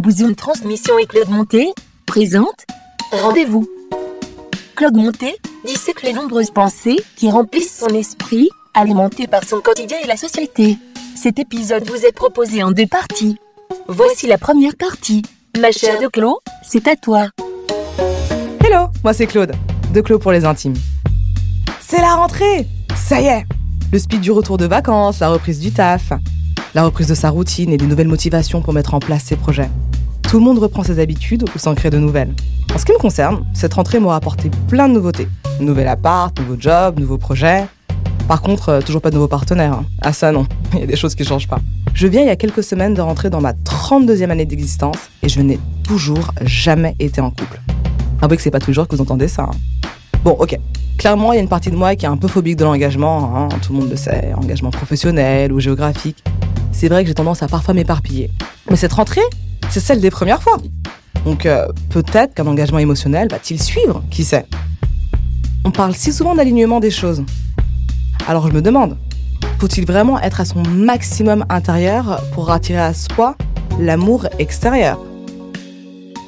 Bouzoon Transmission et Claude Montet présente Rendez-vous. Claude Montet dissèque les nombreuses pensées qui remplissent son esprit, alimentées par son quotidien et la société. Cet épisode vous est proposé en deux parties. Voici la première partie. Ma chère De Clos, c'est à toi. Hello, moi c'est Claude, De Clos pour les intimes. C'est la rentrée, ça y est. Le speed du retour de vacances, la reprise du taf, la reprise de sa routine et des nouvelles motivations pour mettre en place ses projets. Tout le monde reprend ses habitudes ou s'en crée de nouvelles. En ce qui me concerne, cette rentrée m'a apporté plein de nouveautés. Nouvel appart, nouveau job, nouveaux projets. Par contre, toujours pas de nouveaux partenaires. Hein. Ah ça non, il y a des choses qui changent pas. Je viens il y a quelques semaines de rentrer dans ma 32e année d'existence et je n'ai toujours jamais été en couple. Avouez que c'est pas tous les jours que vous entendez ça. Hein. Bon, ok. Clairement, il y a une partie de moi qui est un peu phobique de l'engagement, hein. Tout le monde le sait, engagement professionnel ou géographique. C'est vrai que j'ai tendance à parfois m'éparpiller. Mais cette rentrée, c'est celle des premières fois. Donc peut-être qu'un engagement émotionnel va-t-il suivre, qui sait. On parle si souvent d'alignement des choses. Alors je me demande, faut-il vraiment être à son maximum intérieur pour attirer à soi l'amour extérieur?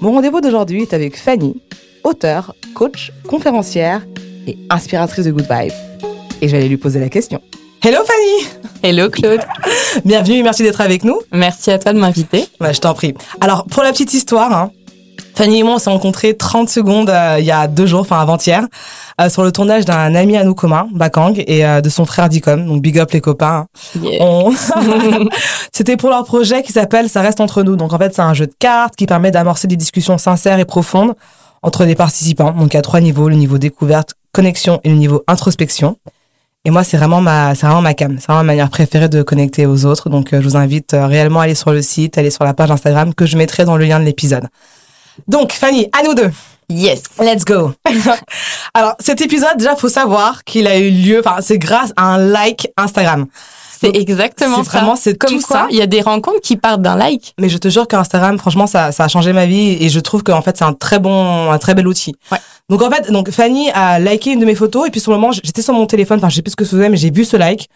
Mon rendez-vous d'aujourd'hui est avec Fanny, auteure, coach, conférencière et inspiratrice de Good Vibes. Et j'allais lui poser la question. Hello Fanny! Hello Claude! Bienvenue et merci d'être avec nous. Merci à toi de m'inviter. Bah, je t'en prie. Alors, pour la petite histoire, hein, Fanny et moi, on s'est rencontrés 30 secondes il y a 2 jours, enfin avant-hier, sur le tournage d'un ami à nous commun, Bakang, et de son frère Dicom, donc big up les copains. Hein. Yeah. C'était pour leur projet qui s'appelle « Ça reste entre nous ». Donc en fait, c'est un jeu de cartes qui permet d'amorcer des discussions sincères et profondes entre les participants. Donc il y a 3 niveaux, le niveau découverte, connexion et le niveau introspection. Et moi, c'est vraiment ma cam, c'est vraiment ma manière préférée de connecter aux autres. Donc je vous invite réellement à aller sur le site, aller sur la page Instagram que je mettrai dans le lien de l'épisode. Donc, Fanny, à nous deux. Yes. Let's go. Alors, cet épisode, déjà, faut savoir qu'il a eu lieu, enfin, c'est grâce à un like Instagram. C'est exactement ça. Vraiment, c'est comme ça. Il y a des rencontres qui partent d'un like. Mais je te jure qu'Instagram, franchement, ça a changé ma vie et je trouve qu'en fait, c'est un très bel outil. Ouais. Donc, en fait, Fanny a liké une de mes photos et puis, sur le moment, j'étais sur mon téléphone, enfin, je sais plus ce que c'était, mais j'ai vu ce like.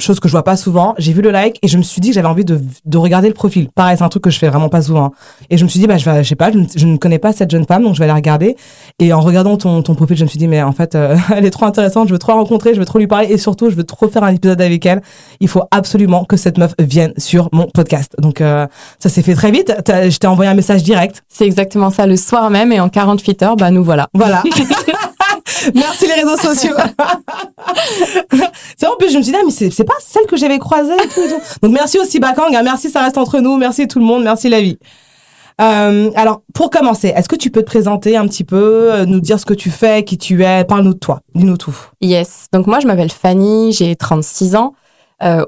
Chose que je vois pas souvent. J'ai vu le like et je me suis dit que j'avais envie de regarder le profil. Pareil, c'est un truc que je fais vraiment pas souvent. Et je me suis dit, je ne connais pas cette jeune femme, donc je vais aller regarder. Et en regardant ton profil, je me suis dit, mais en fait, elle est trop intéressante, je veux trop la rencontrer, je veux trop lui parler et surtout, je veux trop faire un épisode avec elle. Il faut absolument que cette meuf vienne sur mon podcast. Donc, ça s'est fait très vite. Je t'ai envoyé un message direct. C'est exactement ça, le soir même et en 48 heures, nous voilà. Voilà. Merci les réseaux sociaux. C'est vrai, en plus, je me suis dit, mais c'est pas celle que j'avais croisée. Tout. Donc, merci aussi Bakang, hein, merci, ça reste entre nous, merci tout le monde, merci la vie. Alors, pour commencer, est-ce que tu peux te présenter un petit peu, nous dire ce que tu fais, qui tu es, parle-nous de toi, dis-nous tout. Yes, donc moi, je m'appelle Fanny, j'ai 36 ans.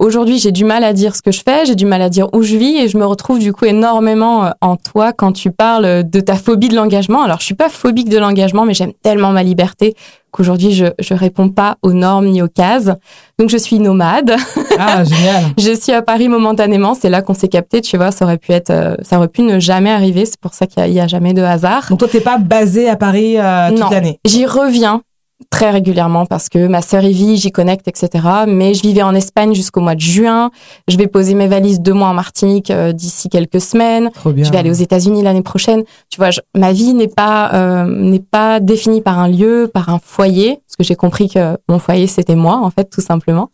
Aujourd'hui, j'ai du mal à dire ce que je fais, j'ai du mal à dire où je vis et je me retrouve du coup énormément en toi quand tu parles de ta phobie de l'engagement. Alors, je suis pas phobique de l'engagement, mais j'aime tellement ma liberté qu'aujourd'hui, je réponds pas aux normes ni aux cases. Donc, je suis nomade. Ah, génial. Je suis à Paris momentanément. C'est là qu'on s'est capté, tu vois. Ça aurait pu ne jamais arriver. C'est pour ça qu'il y a jamais de hasard. Donc, toi, t'es pas basée à Paris toute l'année? Non, j'y reviens très régulièrement parce que ma sœur y vit, j'y connecte, etc. Mais je vivais en Espagne jusqu'au mois de juin. Je vais poser mes valises 2 mois en Martinique d'ici quelques semaines. Trop bien. Je vais aller aux États-Unis l'année prochaine. Tu vois, ma vie n'est pas définie par un lieu, par un foyer, parce que j'ai compris que mon foyer c'était moi en fait, tout simplement.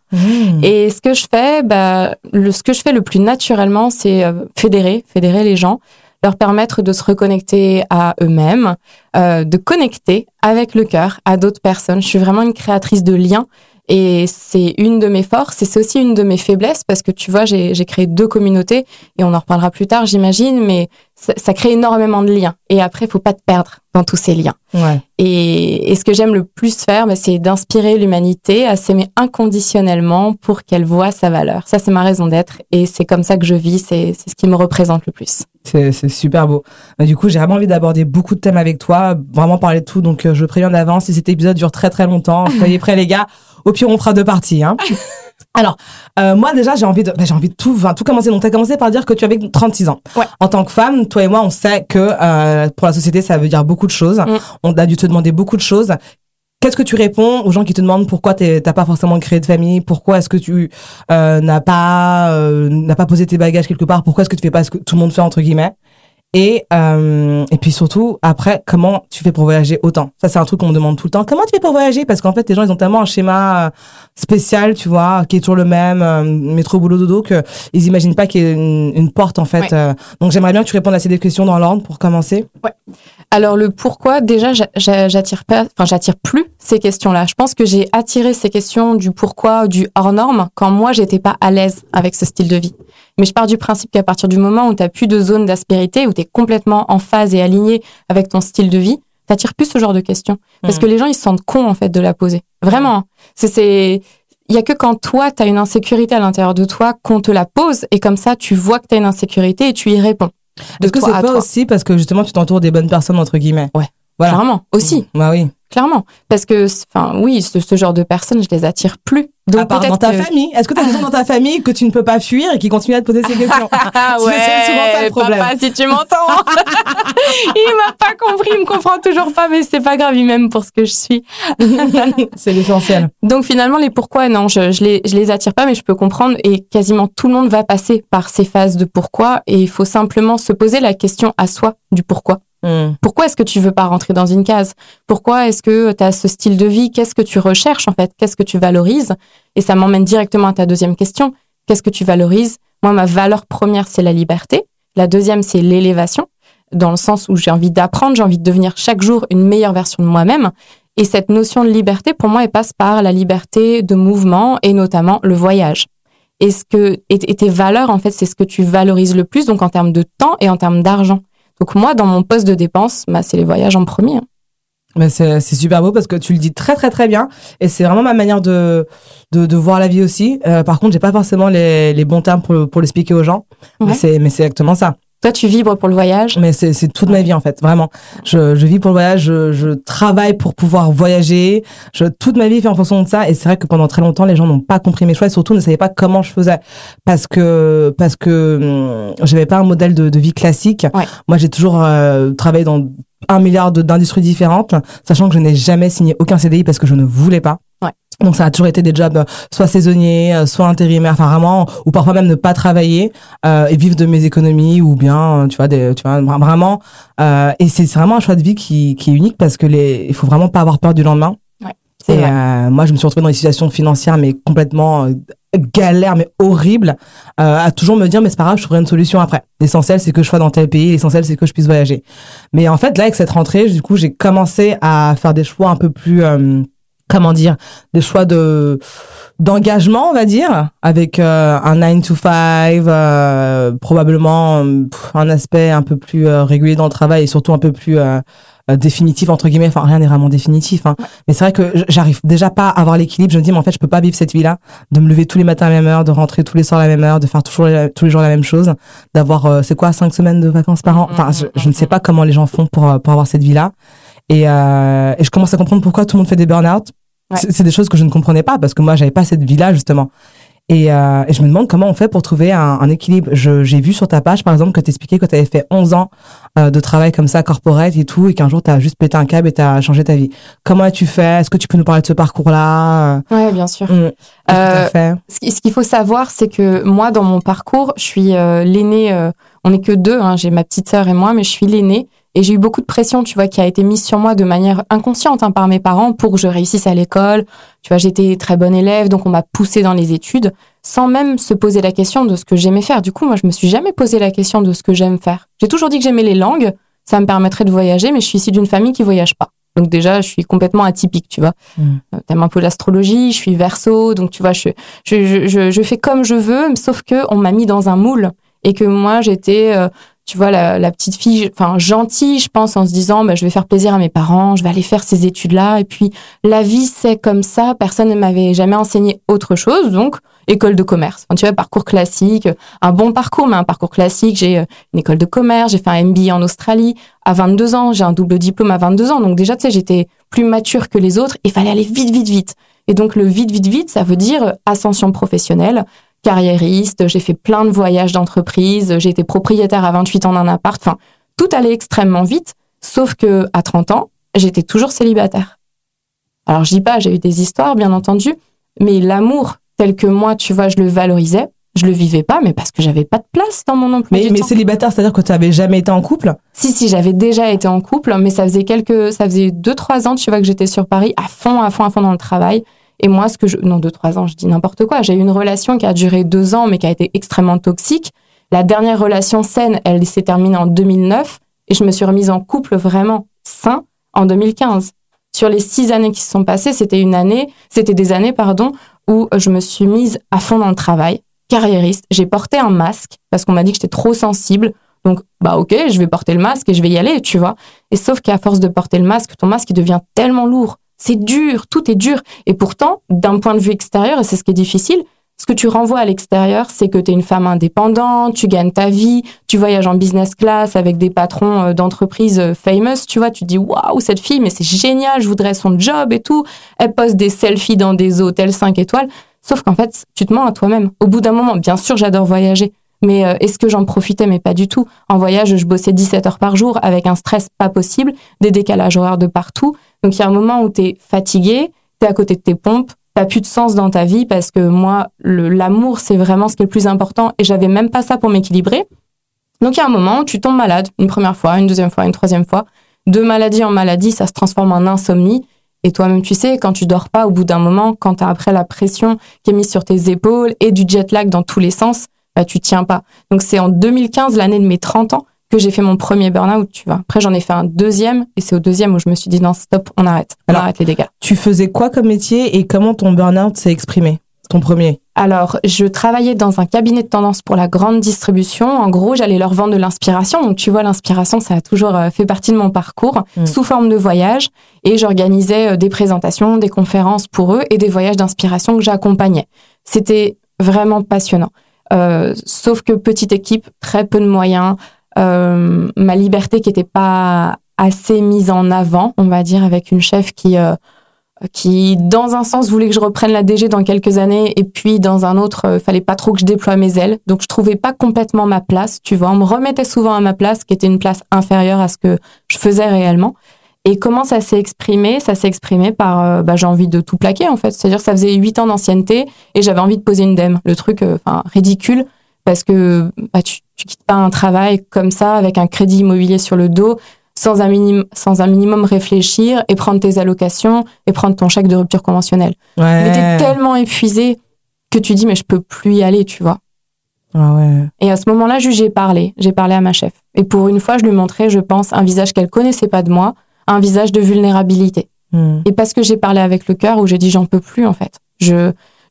Et ce que je fais, ce que je fais le plus naturellement, c'est fédérer les gens, leur permettre de se reconnecter à eux-mêmes, de connecter avec le cœur à d'autres personnes. Je suis vraiment une créatrice de liens et c'est une de mes forces et c'est aussi une de mes faiblesses parce que tu vois, j'ai créé 2 communautés et on en reparlera plus tard, j'imagine, mais ça crée énormément de liens. Et après, il ne faut pas te perdre dans tous ces liens. Ouais. Et ce que j'aime le plus faire, c'est d'inspirer l'humanité à s'aimer inconditionnellement pour qu'elle voie sa valeur. Ça, c'est ma raison d'être et c'est comme ça que je vis, c'est ce qui me représente le plus. C'est super beau. Du coup, j'ai vraiment envie d'aborder beaucoup de thèmes avec toi, vraiment parler de tout, donc je préviens d'avance, si cet épisode dure très très longtemps, soyez prêts les gars, au pire on fera 2 parties. Hein. Alors, moi déjà, j'ai envie de tout commencer. Donc, tu as commencé par dire que tu avais 36 ans. Ouais. En tant que femme, toi et moi, on sait que pour la société, ça veut dire beaucoup de choses. On a dû te demander beaucoup de choses. Qu'est-ce que tu réponds aux gens qui te demandent pourquoi t'as pas forcément créé de famille? Pourquoi est-ce que tu n'as pas posé tes bagages quelque part? Pourquoi est-ce que tu fais pas ce que tout le monde fait, entre guillemets? Et puis surtout, après, comment tu fais pour voyager autant? Ça, c'est un truc qu'on me demande tout le temps. Comment tu fais pour voyager? Parce qu'en fait, les gens, ils ont tellement un schéma spécial, tu vois, qui est toujours le même, métro, boulot, dodo, qu'ils imaginent pas qu'il y ait une porte, en fait. Ouais. Donc, j'aimerais bien que tu répondes à ces deux questions dans l'ordre pour commencer. Ouais. Alors le pourquoi, déjà, j'attire plus ces questions-là. Je pense que j'ai attiré ces questions du pourquoi, du hors norme, quand moi j'étais pas à l'aise avec ce style de vie. Mais je pars du principe qu'à partir du moment où t'as plus de zone d'aspérité, où t'es complètement en phase et aligné avec ton style de vie, t'attires plus ce genre de questions. Parce que les gens, ils se sentent cons en fait de la poser. Vraiment. Il y a que quand toi t'as une insécurité à l'intérieur de toi qu'on te la pose, et comme ça tu vois que t'as une insécurité et tu y réponds. Est-ce que c'est pas aussi parce que justement tu t'entoures des bonnes personnes, entre guillemets? Ouais, voilà. Clairement, aussi. Bah oui. Clairement. Parce que, enfin, oui, ce genre de personnes, je les attire plus. Donc, à part dans ta famille. Est-ce que tu as des gens dans ta famille que tu ne peux pas fuir et qui continuent à te poser ces questions? Ah ouais, c'est souvent ça le problème. Papa, si tu m'entends. Il m'a pas compris, il me comprend toujours pas, mais c'est pas grave, il m'aime pour ce que je suis. C'est l'essentiel. Donc finalement, les pourquoi, non, je les attire pas, mais je peux comprendre, et quasiment tout le monde va passer par ces phases de pourquoi, et il faut simplement se poser la question à soi du pourquoi. Pourquoi est-ce que tu veux pas rentrer dans une case? Pourquoi est-ce que tu as ce style de vie? Qu'est-ce que tu recherches en fait? Qu'est-ce que tu valorises? Et ça m'emmène directement à ta deuxième question. Qu'est-ce que tu valorises? Moi, ma valeur première, c'est la liberté. La deuxième, c'est l'élévation, dans le sens où j'ai envie d'apprendre, j'ai envie de devenir chaque jour une meilleure version de moi-même. Et cette notion de liberté, pour moi, elle passe par la liberté de mouvement et notamment le voyage. Et tes valeurs, en fait, c'est ce que tu valorises le plus, donc en termes de temps et en termes d'argent. Donc moi, dans mon poste de dépense, bah, c'est les voyages en premier. Mais c'est super beau parce que tu le dis très très très bien, et c'est vraiment ma manière de voir la vie aussi. Par contre, j'ai pas forcément les bons termes pour l'expliquer aux gens, ouais. mais c'est exactement ça. Toi, tu vibres pour le voyage. Mais c'est toute ma vie en fait, vraiment. Je vis pour le voyage, je travaille pour pouvoir voyager. Toute ma vie fait en fonction de ça, et c'est vrai que pendant très longtemps, les gens n'ont pas compris mes choix et surtout ne savaient pas comment je faisais parce que j'avais pas un modèle de vie classique. Ouais. Moi, j'ai toujours travaillé dans 1 milliard d'industries différentes, sachant que je n'ai jamais signé aucun CDI parce que je ne voulais pas. Ouais. Donc ça a toujours été des jobs soit saisonniers, soit intérimaires, enfin vraiment, ou parfois même ne pas travailler et vivre de mes économies, ou bien tu vois vraiment. Et c'est vraiment un choix de vie qui est unique parce que il faut vraiment pas avoir peur du lendemain. Ouais, c'est vrai. Moi, je me suis retrouvée dans des situations financières mais complètement galère, mais horrible, à toujours me dire mais c'est pas grave, je trouverai une solution après. L'essentiel, c'est que je sois dans tel pays, l'essentiel, c'est que je puisse voyager. Mais en fait, là, avec cette rentrée, du coup, j'ai commencé à faire des choix un peu plus des choix d'engagement, on va dire, avec un 9 to 5, probablement un aspect un peu plus régulier dans le travail et surtout un peu plus définitif, entre guillemets. Enfin, rien n'est vraiment définitif, hein. Mais c'est vrai que j'arrive déjà pas à avoir l'équilibre. Je me dis, mais en fait, je peux pas vivre cette vie-là, de me lever tous les matins à la même heure, de rentrer tous les soirs à la même heure, de faire tous les jours la même chose, d'avoir, 5 semaines de vacances par an. Enfin, je ne sais pas comment les gens font pour avoir cette vie-là. Et je commence à comprendre pourquoi tout le monde fait des burn-out. Ouais. C'est des choses que je ne comprenais pas parce que moi, j'avais pas cette vie-là, justement. Et je me demande comment on fait pour trouver un équilibre. J'ai vu sur ta page, par exemple, que t'expliquais que t'avais fait 11 ans de travail comme ça, corporate et tout, et qu'un jour t'as juste pété un câble et t'as changé ta vie. Comment as-tu fait? Est-ce que tu peux nous parler de ce parcours-là? Ouais, bien sûr. Ce qu'il faut savoir, c'est que moi, dans mon parcours, je suis l'aînée. On est que 2, hein, j'ai ma petite sœur et moi, mais je suis l'aînée. Et j'ai eu beaucoup de pression, tu vois, qui a été mise sur moi de manière inconsciente, hein, par mes parents, pour que je réussisse à l'école. Tu vois, j'étais très bonne élève, donc on m'a poussée dans les études, sans même se poser la question de ce que j'aimais faire. Du coup, moi, je me suis jamais posé la question de ce que j'aime faire. J'ai toujours dit que j'aimais les langues, ça me permettrait de voyager, mais je suis issue d'une famille qui voyage pas. Donc déjà, je suis complètement atypique, tu vois. T'aimes un peu l'astrologie, je suis Verseau, donc tu vois, je fais comme je veux, sauf que on m'a mis dans un moule et que moi, j'étais tu vois, la petite fille, enfin gentille, je pense, en se disant, bah, je vais faire plaisir à mes parents, je vais aller faire ces études-là. Et puis, la vie, c'est comme ça. Personne ne m'avait jamais enseigné autre chose. Donc, école de commerce. Enfin, tu vois, parcours classique, un bon parcours, mais un parcours classique. J'ai une école de commerce, j'ai fait un MBA en Australie à 22 ans. J'ai un double diplôme à 22 ans. Donc déjà, tu sais, j'étais plus mature que les autres. Il fallait aller vite, vite, vite. Et donc, le vite, vite, vite, ça veut dire ascension professionnelle, carriériste, j'ai fait plein de voyages d'entreprise, j'ai été propriétaire à 28 ans d'un appart, enfin, tout allait extrêmement vite, sauf que à 30 ans, j'étais toujours célibataire. Alors, je dis pas, j'ai eu des histoires, bien entendu, mais l'amour tel que moi, tu vois, je le valorisais, je le vivais pas, mais parce que j'avais pas de place dans mon emploi du temps. Mais célibataire, c'est-à-dire que tu avais jamais été en couple? Si, j'avais déjà été en couple, mais ça faisait 2-3 ans, tu vois, que j'étais sur Paris à fond dans le travail. Et moi, 2-3 ans, je dis n'importe quoi. J'ai eu une relation qui a duré 2 ans, mais qui a été extrêmement toxique. La dernière relation saine, elle s'est terminée en 2009, et je me suis remise en couple vraiment sain en 2015. Sur les 6 années qui se sont passées, c'était des années, où je me suis mise à fond dans le travail, carriériste. J'ai porté un masque parce qu'on m'a dit que j'étais trop sensible. Donc, ok, je vais porter le masque et je vais y aller, tu vois. Et sauf qu'à force de porter le masque, ton masque, il devient tellement lourd. C'est dur, tout est dur. Et pourtant, d'un point de vue extérieur, et c'est ce qui est difficile, ce que tu renvoies à l'extérieur, c'est que t'es une femme indépendante, tu gagnes ta vie, tu voyages en business class avec des patrons d'entreprises famous, tu vois, tu te dis, waouh, cette fille, mais c'est génial, je voudrais son job et tout. Elle poste des selfies dans des hôtels 5 étoiles. Sauf qu'en fait, tu te mens à toi-même. Au bout d'un moment, bien sûr, j'adore voyager, mais est-ce que j'en profitais? Mais pas du tout. En voyage, je bossais 17 heures par jour avec un stress pas possible, des décalages horaires de partout. Donc, il y a un moment où t'es fatigué, t'es à côté de tes pompes, t'as plus de sens dans ta vie parce que moi, l'amour, c'est vraiment ce qui est le plus important et j'avais même pas ça pour m'équilibrer. Donc, il y a un moment où tu tombes malade, une première fois, une deuxième fois, une troisième fois. De maladie en maladie, ça se transforme en insomnie. Et toi-même, tu sais, quand tu dors pas, au bout d'un moment, quand t'as après la pression qui est mise sur tes épaules et du jet lag dans tous les sens, bah, tu tiens pas. Donc, c'est en 2015, l'année de mes 30 ans, que j'ai fait mon premier burn-out, tu vois. Après, j'en ai fait un deuxième, et c'est au deuxième où je me suis dit, non, stop, on arrête. Alors, on arrête les dégâts. Tu faisais quoi comme métier, et comment ton burn-out s'est exprimé, ton premier? Alors, je travaillais dans un cabinet de tendance pour la grande distribution. En gros, j'allais leur vendre de l'inspiration. Donc, tu vois, l'inspiration, ça a toujours fait partie de mon parcours, sous forme de voyage. Et j'organisais des présentations, des conférences pour eux, et des voyages d'inspiration que j'accompagnais. C'était vraiment passionnant. Sauf que petite équipe, très peu de moyens... ma liberté qui était pas assez mise en avant, on va dire, avec une chef qui dans un sens voulait que je reprenne la DG dans quelques années et puis dans un autre fallait pas trop que je déploie mes ailes. Donc je trouvais pas complètement ma place, tu vois, on me remettait souvent à ma place qui était une place inférieure à ce que je faisais réellement. Et comment ça s'est exprimé? Ça s'est exprimé par j'ai envie de tout plaquer en fait, c'est-à-dire ça faisait 8 ans d'ancienneté et j'avais envie de poser une dème, le truc ridicule. Parce que tu quittes pas un travail comme ça, avec un crédit immobilier sur le dos, sans un minimum réfléchir et prendre tes allocations et prendre ton chèque de rupture conventionnelle. Ouais. Mais t'es tellement épuisé que tu dis, mais je peux plus y aller, tu vois. Ah ouais. Et à ce moment-là, j'ai parlé à ma chef. Et pour une fois, je lui montrais, je pense, un visage qu'elle connaissait pas de moi, un visage de vulnérabilité. Et parce que j'ai parlé avec le cœur, où j'ai dit, j'en peux plus, en fait.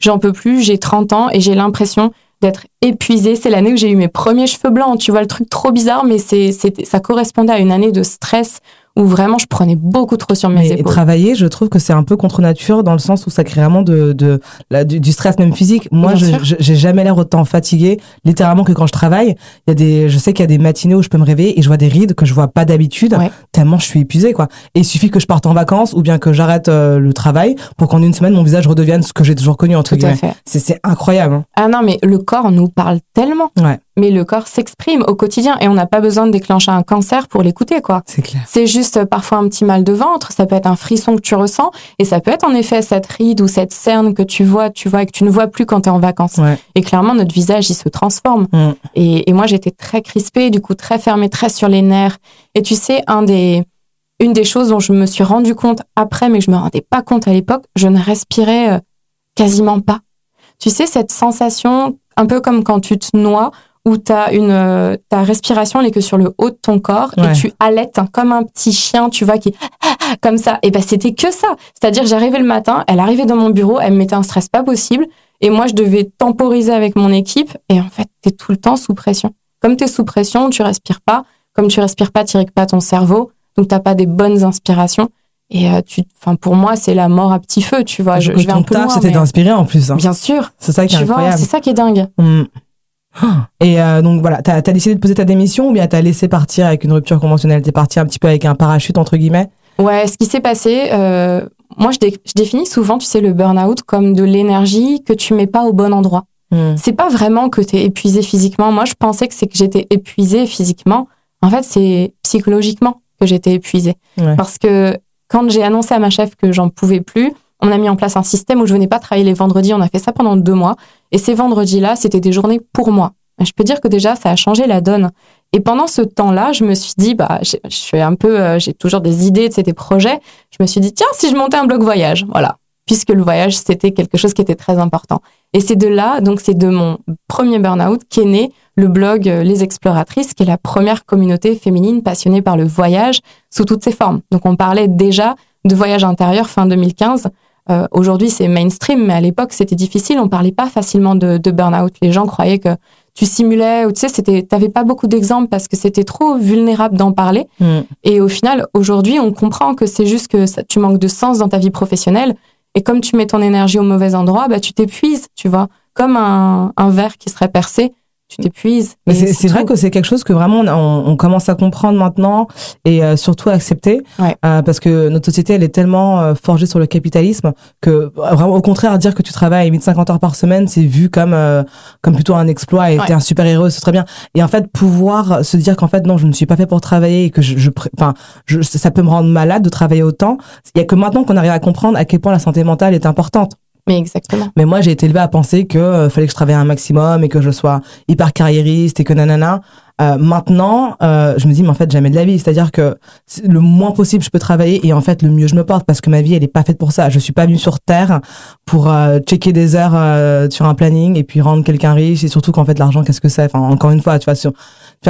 J'en peux plus, j'ai 30 ans et j'ai l'impression d'être épuisée. C'est l'année où j'ai eu mes premiers cheveux blancs. Tu vois, le truc trop bizarre, mais ça correspondait à une année de stress où vraiment je prenais beaucoup trop sur mes épaules. Et travailler, je trouve que c'est un peu contre nature dans le sens où ça crée vraiment du stress même physique. Moi, j'ai jamais l'air autant fatiguée, littéralement, que quand je travaille. Je sais qu'il y a des matinées où je peux me réveiller et je vois des rides que je vois pas d'habitude. Ouais. Tellement je suis épuisée, quoi. Et il suffit que je parte en vacances ou bien que j'arrête le travail pour qu'en une semaine, mon visage redevienne ce que j'ai toujours connu, entre guillemets. C'est incroyable. Hein. Ah non, mais le corps nous parle tellement. Ouais. Mais le corps s'exprime au quotidien et on n'a pas besoin de déclencher un cancer pour l'écouter, quoi. C'est clair. C'est juste parfois un petit mal de ventre, ça peut être un frisson que tu ressens et ça peut être en effet cette ride ou cette cerne que tu vois et que tu ne vois plus quand t'es en vacances. Ouais. Et clairement, notre visage, il se transforme. Et moi, j'étais très crispée, du coup, très fermée, très sur les nerfs. Et tu sais, une des choses dont je me suis rendu compte après, mais que je me rendais pas compte à l'époque, je ne respirais quasiment pas. Tu sais, cette sensation, un peu comme quand tu te noies, où ta respiration, elle est que sur le haut de ton corps, ouais. Et tu halètes comme un petit chien, tu vois, qui comme ça. Et ben, c'était que ça. C'est-à-dire, j'arrivais le matin, elle arrivait dans mon bureau, elle me mettait un stress pas possible, et moi, je devais temporiser avec mon équipe, et en fait, t'es tout le temps sous pression. Comme t'es sous pression, tu respires pas. Comme tu respires pas, t'irrigues pas ton cerveau, donc t'as pas des bonnes inspirations. Et pour moi, c'est la mort à petit feu, tu vois. Je vais un peu loin. Ton taf, c'était d'inspirer en plus. Hein. Bien sûr. C'est ça qui est incroyable. Tu vois, c'est ça qui est dingue. Et donc voilà, t'as décidé de poser ta démission ou bien t'as laissé partir avec une rupture conventionnelle? T'es partie un petit peu avec un parachute entre guillemets? Ouais, ce qui s'est passé, moi je définis souvent, tu sais, le burn-out comme de l'énergie que tu mets pas au bon endroit. C'est pas vraiment que t'es épuisée physiquement. Moi je pensais que c'est que j'étais épuisée physiquement. En fait, c'est psychologiquement que j'étais épuisée. Ouais. Parce que Quand j'ai annoncé à ma chef que j'en pouvais plus, on a mis en place un système où je venais pas travailler les vendredis. On a fait ça pendant 2 mois. Et ces vendredis-là, c'était des journées pour moi. Je peux dire que déjà, ça a changé la donne. Et pendant ce temps-là, je me suis dit, j'ai toujours des idées, des projets. Je me suis dit, tiens, si je montais un blog voyage, voilà. Puisque le voyage, c'était quelque chose qui était très important. Et c'est de là, donc c'est de mon premier burn-out qu'est né le blog Les Exploratrices, qui est la première communauté féminine passionnée par le voyage sous toutes ses formes. Donc on parlait déjà de voyage intérieur fin 2015. Aujourd'hui, c'est mainstream, mais à l'époque, c'était difficile. On parlait pas facilement de burn-out. Les gens croyaient que tu simulais, ou t'avais pas beaucoup d'exemples parce que c'était trop vulnérable d'en parler. Mmh. Et au final, aujourd'hui, on comprend que c'est juste que tu manques de sens dans ta vie professionnelle. Et comme tu mets ton énergie au mauvais endroit, tu t'épuises, tu vois. Comme un verre qui serait percé, tu t'épuises. Mais c'est vrai que c'est quelque chose que vraiment on commence à comprendre maintenant et surtout à accepter. Ouais. Parce que notre société, elle est tellement forgée sur le capitalisme que vraiment, au contraire, dire que tu travailles 1050 heures par semaine, c'est vu comme plutôt un exploit et t'es un super héros, c'est très bien. Et en fait, pouvoir se dire qu'en fait, non, je ne suis pas fait pour travailler et que ça peut me rendre malade de travailler autant. Il y a que maintenant qu'on arrive à comprendre à quel point la santé mentale est importante. Mais exactement. Mais moi, j'ai été élevée à penser que fallait que je travaille un maximum et que je sois hyper carriériste et que nanana. Maintenant, je me dis, mais en fait, jamais de la vie. C'est-à-dire que le moins possible, je peux travailler et en fait, le mieux je me porte parce que ma vie, elle est pas faite pour ça. Je suis pas venue sur Terre pour checker des heures sur un planning et puis rendre quelqu'un riche et surtout qu'en fait, l'argent, qu'est-ce que c'est? Enfin, encore une fois,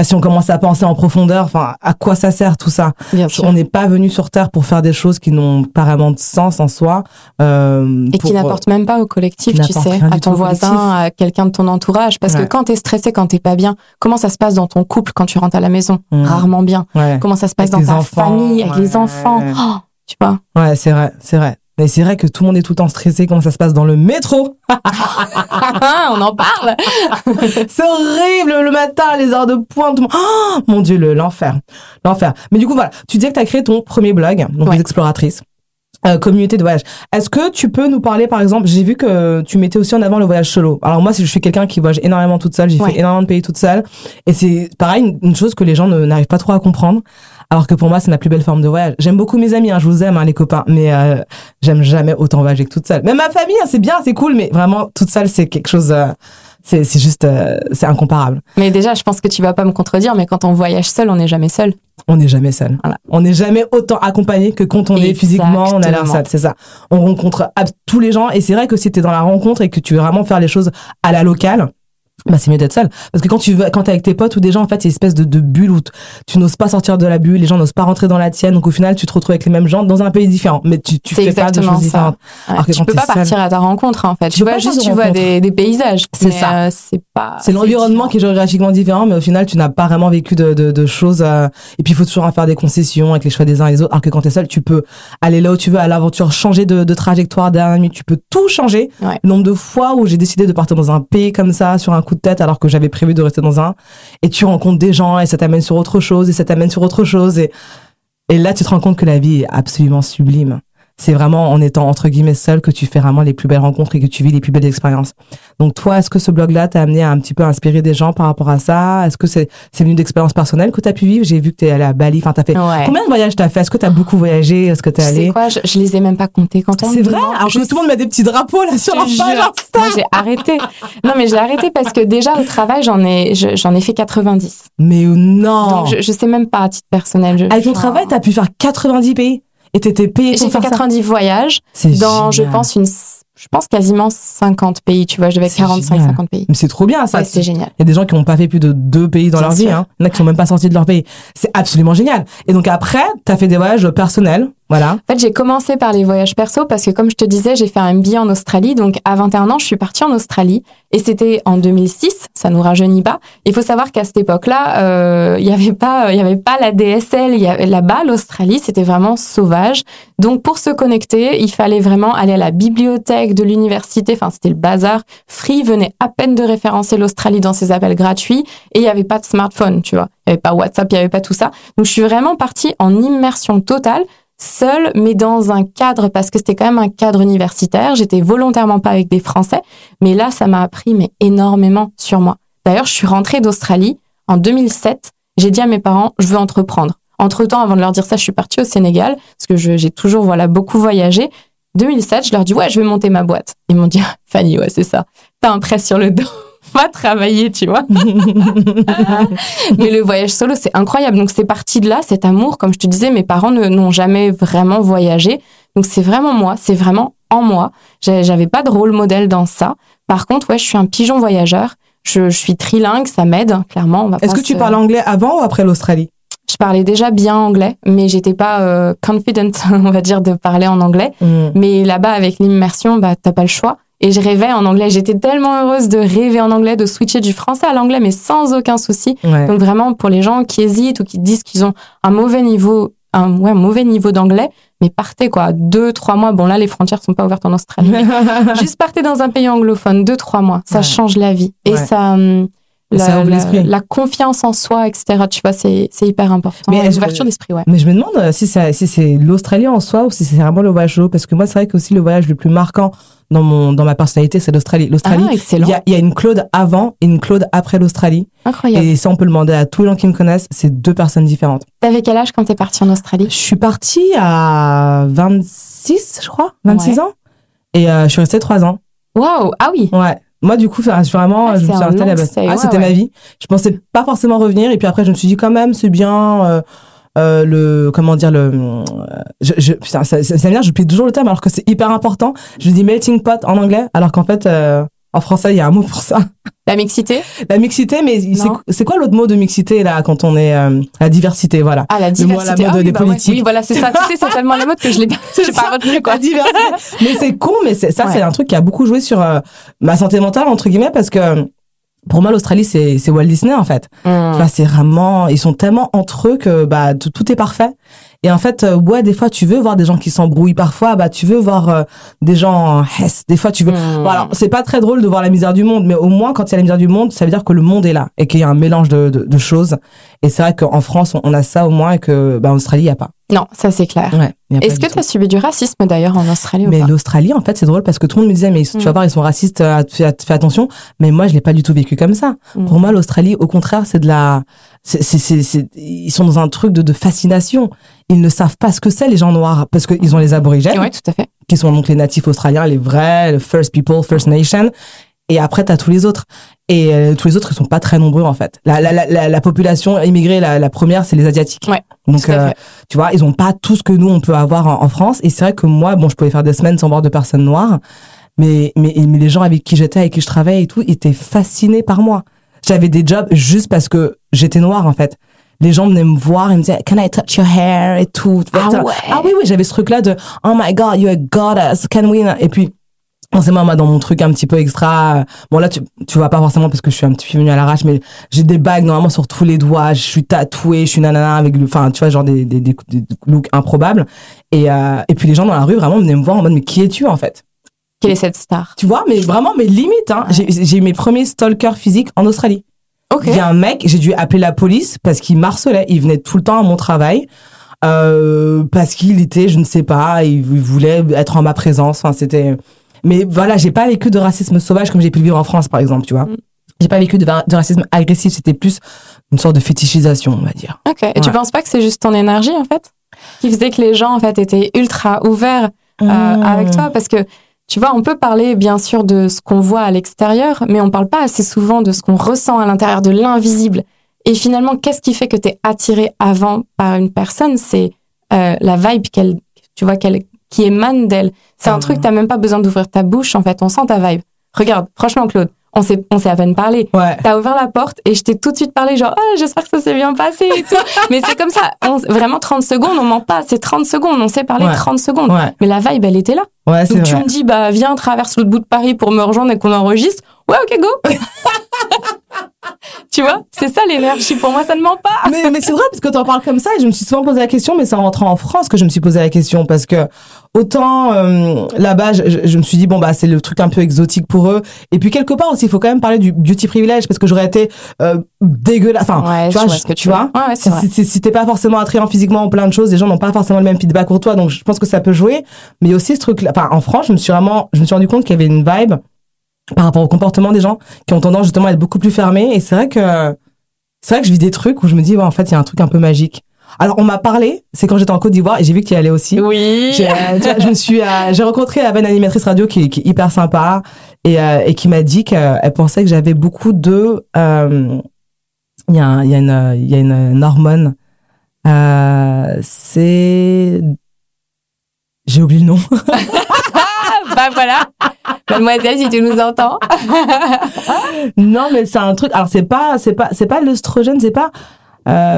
si on commence à penser en profondeur, à quoi ça sert tout ça? Bien sûr. On n'est pas venu sur Terre pour faire des choses qui n'ont pas vraiment de sens en soi. Et qui n'apportent même pas au collectif, tu sais, à ton voisin, à quelqu'un de ton entourage. Parce que quand t'es stressé, quand t'es pas bien, comment ça se passe dans ton couple quand tu rentres à la maison? Rarement bien. Ouais. Comment ça se passe avec dans ta famille, avec les enfants? Oh, tu vois? Ouais, c'est vrai. Mais c'est vrai que tout le monde est tout le temps stressé. Comment ça se passe dans le métro? On en parle. C'est horrible le matin, les heures de pointe. Oh, mon Dieu, l'enfer. Mais du coup, voilà, tu disais que tu as créé ton premier blog, donc Les Exploratrices, communauté de voyage. Est-ce que tu peux nous parler, par exemple, j'ai vu que tu mettais aussi en avant le voyage solo. Alors moi, je suis quelqu'un qui voyage énormément toute seule, j'ai fait énormément de pays toute seule. Et c'est pareil, une chose que les gens n'arrivent pas trop à comprendre. Alors que pour moi, c'est ma plus belle forme de voyage. J'aime beaucoup mes amis, je vous aime, les copains, mais j'aime jamais autant voyager que toute seule. Même ma famille, c'est bien, c'est cool, mais vraiment, toute seule, c'est quelque chose... c'est juste... c'est incomparable. Mais déjà, je pense que tu vas pas me contredire, mais quand on voyage seul, on n'est jamais seul. On n'est jamais seul. Voilà. On n'est jamais autant accompagné que quand on est physiquement, on a l'air seul, c'est ça. On rencontre tous les gens, et c'est vrai que si t'es dans la rencontre et que tu veux vraiment faire les choses à la locale, c'est mieux d'être seul. Parce que quand t'es avec tes potes ou des gens, en fait, il y a une espèce de bulle où tu n'oses pas sortir de la bulle, les gens n'osent pas rentrer dans la tienne, donc au final, tu te retrouves avec les mêmes gens dans un pays différent. Mais tu fais pas des choses différentes. Alors que tu peux pas partir à ta rencontre, en fait. Tu vois, juste, tu vois des paysages. C'est ça. C'est l'environnement qui est géographiquement différent, mais au final, tu n'as pas vraiment vécu de choses, et puis il faut toujours en faire des concessions avec les choix des uns et des autres. Alors que quand t'es seul, tu peux aller là où tu veux, à l'aventure, changer de trajectoire dernière minute, tu peux tout changer. Ouais. Le nombre de fois où j'ai décidé de partir dans un pays comme ça, sur un coup de tête alors que j'avais prévu de rester dans un, et tu rencontres des gens et ça t'amène sur autre chose et ça t'amène sur autre chose et là tu te rends compte que la vie est absolument sublime. C'est vraiment en étant entre guillemets seul que tu fais vraiment les plus belles rencontres et que tu vis les plus belles expériences. Donc toi, est-ce que ce blog-là t'a amené à un petit peu inspirer des gens par rapport à ça? Est-ce que c'est venu d'expérience personnelle que t'as pu vivre? J'ai vu que t'es allée à Bali, t'as fait combien de voyages t'as fait? Est-ce que t'as beaucoup voyagé? Est-ce que t'es allée? Tu sais quoi, je les ai même pas comptés quand on... C'est vrai? Alors que tout le monde met des petits drapeaux là sur la page. Moi, j'ai arrêté. Non mais j'ai arrêté parce que déjà au travail j'en ai fait 90. Mais non. Donc je sais même pas à titre personnel. Avec ton travail, t'as pu faire 90 pays. Et t'étais payée pour faire ça. J'ai fait 90 voyages dans, je pense, quasiment 50 pays. Tu vois, je devais 45-50 pays. Mais c'est trop bien, ça. Ouais, c'est génial. Il y a des gens qui n'ont pas fait plus de 2 pays dans leur vie. Hein. Il y en a qui sont même pas sortis de leur pays. C'est absolument génial. Et donc après, t'as fait des voyages personnels. Voilà. En fait, j'ai commencé par les voyages perso parce que, comme je te disais, j'ai fait un MBA en Australie. Donc, à 21 ans, je suis partie en Australie. Et c'était en 2006. Ça nous rajeunit pas. Il faut savoir qu'à cette époque-là, il y avait pas la DSL. Là-bas, l'Australie, c'était vraiment sauvage. Donc, pour se connecter, il fallait vraiment aller à la bibliothèque de l'université. Enfin, c'était le bazar. Free venait à peine de référencer l'Australie dans ses appels gratuits. Et il y avait pas de smartphone, tu vois. Il y avait pas WhatsApp, il y avait pas tout ça. Donc, je suis vraiment partie en immersion totale. Seule, mais dans un cadre, parce que c'était quand même un cadre universitaire. J'étais volontairement pas avec des Français, mais là, ça m'a appris énormément sur moi. D'ailleurs, je suis rentrée d'Australie en 2007. J'ai dit à mes parents, je veux entreprendre. Entre-temps, avant de leur dire ça, je suis partie au Sénégal, parce que j'ai toujours beaucoup voyagé. 2007, je leur dis « Ouais, je vais monter ma boîte ». Ils m'ont dit « Fanny, ouais, c'est ça. T'as un prêt sur le dos. Va travailler, tu vois. » Mais le voyage solo, c'est incroyable. Donc, c'est parti de là, cet amour. Comme je te disais, mes parents n'ont jamais vraiment voyagé. Donc, c'est vraiment moi. C'est vraiment en moi. J'avais pas de rôle modèle dans ça. Par contre, ouais, je suis un pigeon voyageur. Je suis trilingue, ça m'aide, clairement. Est-ce que tu parles anglais avant ou après l'Australie? Je parlais déjà bien anglais, mais j'étais pas confident, on va dire, de parler en anglais. Mais là-bas, avec l'immersion, t'as pas le choix. Et je rêvais en anglais. J'étais tellement heureuse de rêver en anglais, de switcher du français à l'anglais, mais sans aucun souci. Ouais. Donc vraiment, pour les gens qui hésitent ou qui disent qu'ils ont un mauvais niveau, mauvais niveau d'anglais, mais partez, quoi. 2-3 mois. Bon, là, les frontières sont pas ouvertes en Australie. Juste partez dans un pays anglophone. 2-3 mois. Ça change la vie. Et ça... La confiance en soi, etc. Tu vois, c'est hyper important. Mais l'ouverture d'esprit, ouais. Mais je me demande si c'est l'Australie en soi ou si c'est vraiment le voyage solo. Parce que moi, c'est vrai que aussi le voyage le plus marquant dans ma personnalité, c'est l'Australie. L'Australie, il y a une Claude avant et une Claude après l'Australie. Incroyable. Et ça, on peut le demander à tous les gens qui me connaissent. C'est 2 personnes différentes. T'avais quel âge quand t'es partie en Australie? Je suis partie à 26, je crois. 26 ans. Et je suis restée 3 ans. Waouh. Ah oui. Ouais. Moi, du coup, vraiment, je me suis installée là-bas. C'était ma vie. Je pensais pas forcément revenir. Et puis après, je me suis dit, quand même, c'est bien, ça me vient, j'oublie toujours le terme, alors que c'est hyper important. Je dis melting pot en anglais, alors qu'en fait, en français, il y a un mot pour ça. La mixité? La mixité, mais c'est quoi l'autre mot de mixité, là, quand on est, la diversité, voilà. Ah, la diversité. Le mot à la mode des politiques. Ouais. Oui, voilà, c'est ça. Tu sais, c'est tellement la mode que je l'ai pas retenu, quoi. La diversité. Mais c'est con, mais c'est un truc qui a beaucoup joué sur ma santé mentale, entre guillemets, parce que, pour moi, l'Australie, c'est Walt Disney, en fait. Enfin, c'est vraiment, ils sont tellement entre eux que, tout est parfait. Et en fait, des fois, tu veux voir des gens qui s'embrouillent. Parfois, tu veux voir des gens hess. Des fois, tu veux... Bon, alors, c'est pas très drôle de voir la misère du monde, mais au moins, quand il y a la misère du monde, ça veut dire que le monde est là et qu'il y a un mélange de choses. Et c'est vrai qu'en France, on a ça au moins et que, en Australie, il n'y a pas. Non, ça, c'est clair. Ouais, est-ce que tu as subi du racisme, d'ailleurs, en Australie ou pas? L'Australie, en fait, c'est drôle parce que tout le monde me disait, mais tu vas voir, ils sont racistes, fais attention. Mais moi, je l'ai pas du tout vécu comme ça. Pour moi, l'Australie, au contraire, c'est de la... ils sont dans un truc de fascination. Ils ne savent pas ce que c'est, les gens noirs, parce qu'ils ont les aborigènes. Oui, tout à fait. Qui sont donc les natifs australiens, les vrais, les First People, First Nation. Et après, t'as tous les autres. Et tous les autres, ils sont pas très nombreux, en fait. La population immigrée, la première, c'est les Asiatiques. Ouais, donc, tu vois, ils ont pas tout ce que nous, on peut avoir en France. Et c'est vrai que moi, je pouvais faire des semaines sans voir de personnes noires. Mais les gens avec qui j'étais, avec qui je travaillais et tout, ils étaient fascinés par moi. J'avais des jobs juste parce que j'étais noire, en fait. Les gens venaient me voir et me disaient « Can I touch your hair ?» et tout. Ah oui, j'avais ce truc-là de « Oh my God, you're a goddess, can we ?» Et puis, forcément, moi, dans mon truc un petit peu extra... Bon, là, tu vois pas forcément parce que je suis un petit peu venue à l'arrache, mais j'ai des bagues normalement sur tous les doigts, je suis tatouée, je suis nanana avec... Enfin, tu vois, genre des looks improbables. Et puis, les gens dans la rue, vraiment, venaient me voir en mode « Mais qui es-tu, en fait ?» Quelle est cette star? Tu vois, mais vraiment, mais limite, hein. Ouais. J'ai eu mes premiers stalkers physiques en Australie. Okay. Il y a un mec, j'ai dû appeler la police parce qu'il m'harcelait. Il venait tout le temps à mon travail parce qu'il était, je ne sais pas, il voulait être en ma présence. Enfin, c'était... Mais voilà, j'ai pas vécu de racisme sauvage comme j'ai pu le vivre en France, par exemple, tu vois. J'ai pas vécu de racisme agressif. C'était plus une sorte de fétichisation, on va dire. Ok. Et tu penses pas que c'est juste ton énergie, en fait, qui faisait que les gens, en fait, étaient ultra ouverts avec toi? Parce que tu vois, on peut parler, bien sûr, de ce qu'on voit à l'extérieur, mais on parle pas assez souvent de ce qu'on ressent à l'intérieur, de l'invisible. Et finalement, qu'est-ce qui fait que t'es attiré avant par une personne? C'est la vibe qui émane d'elle. C'est un truc, t'as même pas besoin d'ouvrir ta bouche, en fait. On sent ta vibe. Regarde, franchement, Claude, on s'est à peine parlé. Ouais. T'as ouvert la porte et je t'ai tout de suite parlé, genre, oh, j'espère que ça s'est bien passé et tout. Mais c'est comme ça. Vraiment, 30 secondes, on ment pas. C'est 30 secondes. On s'est parlé 30 secondes. Ouais. Mais la vibe, elle était là. Ouais, donc, tu me dis, viens, traverse l'autre bout de Paris pour me rejoindre et qu'on enregistre. Ouais, ok, go. Tu vois, c'est ça l'énergie. Pour moi, ça ne ment pas. Mais c'est vrai, parce que t'en parles comme ça, et je me suis souvent posé la question, mais c'est en rentrant en France que je me suis posé la question, parce que autant là-bas, je me suis dit, c'est le truc un peu exotique pour eux. Et puis, quelque part aussi, il faut quand même parler du beauty privilège, parce que j'aurais été dégueulasse. Enfin, tu vois, ce que tu vois. Ouais, c'est vrai. Si t'es pas forcément attrayant physiquement en plein de choses, les gens n'ont pas forcément le même feedback pour toi, donc je pense que ça peut jouer. Mais aussi, ce truc-là, en France, je me suis rendu compte qu'il y avait une vibe par rapport au comportement des gens qui ont tendance justement à être beaucoup plus fermés. Et c'est vrai que je vis des trucs où je me dis, en fait, il y a un truc un peu magique. Alors, on m'a parlé, c'est quand j'étais en Côte d'Ivoire, et j'ai vu qu'il y allait aussi. Oui. J'ai rencontré la bonne animatrice radio qui est hyper sympa et qui m'a dit qu'elle pensait que j'avais beaucoup de... Il y a une hormone. C'est... J'ai oublié le nom. Bah voilà, mademoiselle, si tu nous entends. Non, mais c'est un truc. Alors c'est pas l'œstrogène, c'est pas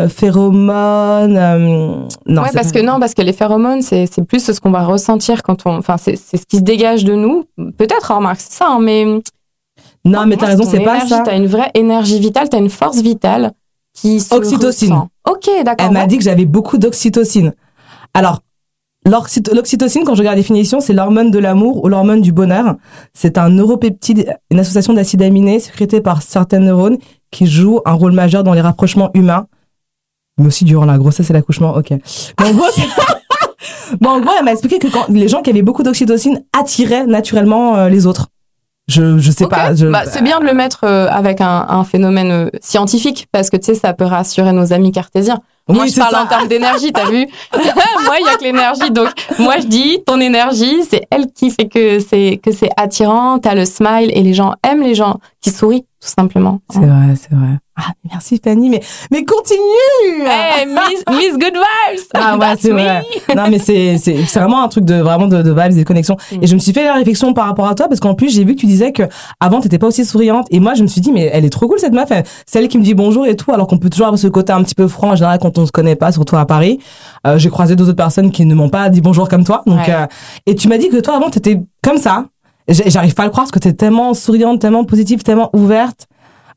phéromones. Non. Ouais, parce que les phéromones, c'est plus ce qu'on va ressentir quand on. Enfin, c'est ce qui se dégage de nous. Peut-être, remarque, c'est ça, hein, mais. Non, mais t'as raison, c'est pas ça. T'as une vraie énergie vitale, t'as une force vitale qui se Oxytocine. Ressent. Ok, d'accord. Elle m'a dit que j'avais beaucoup d'oxytocine. Alors. L'oxytocine, quand je regarde la définition, c'est l'hormone de l'amour ou l'hormone du bonheur. C'est un neuropeptide, une association d'acides aminés sécrétés par certains neurones qui joue un rôle majeur dans les rapprochements humains, mais aussi durant la grossesse et l'accouchement. Ok. Mais en gros, elle m'a expliqué que quand les gens qui avaient beaucoup d'oxytocine attiraient naturellement les autres. Je sais pas. C'est bien de le mettre avec un phénomène scientifique, parce que tu sais, ça peut rassurer nos amis cartésiens. Moi, oui, je parle ça. En termes d'énergie, t'as vu? Moi, il y a que l'énergie. Donc, moi, je dis, ton énergie, c'est elle qui fait que c'est attirant. T'as le smile et les gens aiment les gens qui sourient, tout simplement. C'est vrai. Ah, merci Fanny, mais continue! Hey, Miss Good Vibes! Ah ouais, that's c'est me. Vrai. Non, mais c'est vraiment un truc de vibes et de connexion. Mm. Et je me suis fait la réflexion par rapport à toi, parce qu'en plus, j'ai vu que tu disais que avant, t'étais pas aussi souriante. Et moi, je me suis dit, mais elle est trop cool, cette meuf. C'est elle qui me dit bonjour et tout, alors qu'on peut toujours avoir ce côté un petit peu franc, en général, quand on se connaît pas, surtout à Paris. J'ai croisé deux autres personnes qui ne m'ont pas dit bonjour comme toi. Donc, ouais. Et tu m'as dit que toi, avant, t'étais comme ça. J'arrive pas à le croire, parce que t'es tellement souriante, tellement positive, tellement ouverte.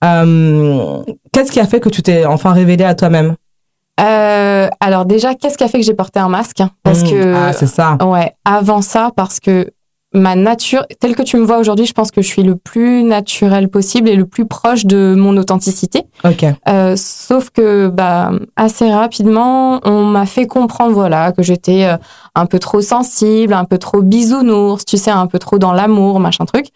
Qu'est-ce qui a fait que tu t'es enfin révélée à toi-même? Alors déjà, qu'est-ce qui a fait que j'ai porté un masque? Parce que c'est ça. Ouais, avant ça, parce que ma nature, telle que tu me vois aujourd'hui, je pense que je suis le plus naturelle possible et le plus proche de mon authenticité. Ok. Sauf que assez rapidement, on m'a fait comprendre que j'étais un peu trop sensible, un peu trop bisounours, tu sais, un peu trop dans l'amour, machin truc.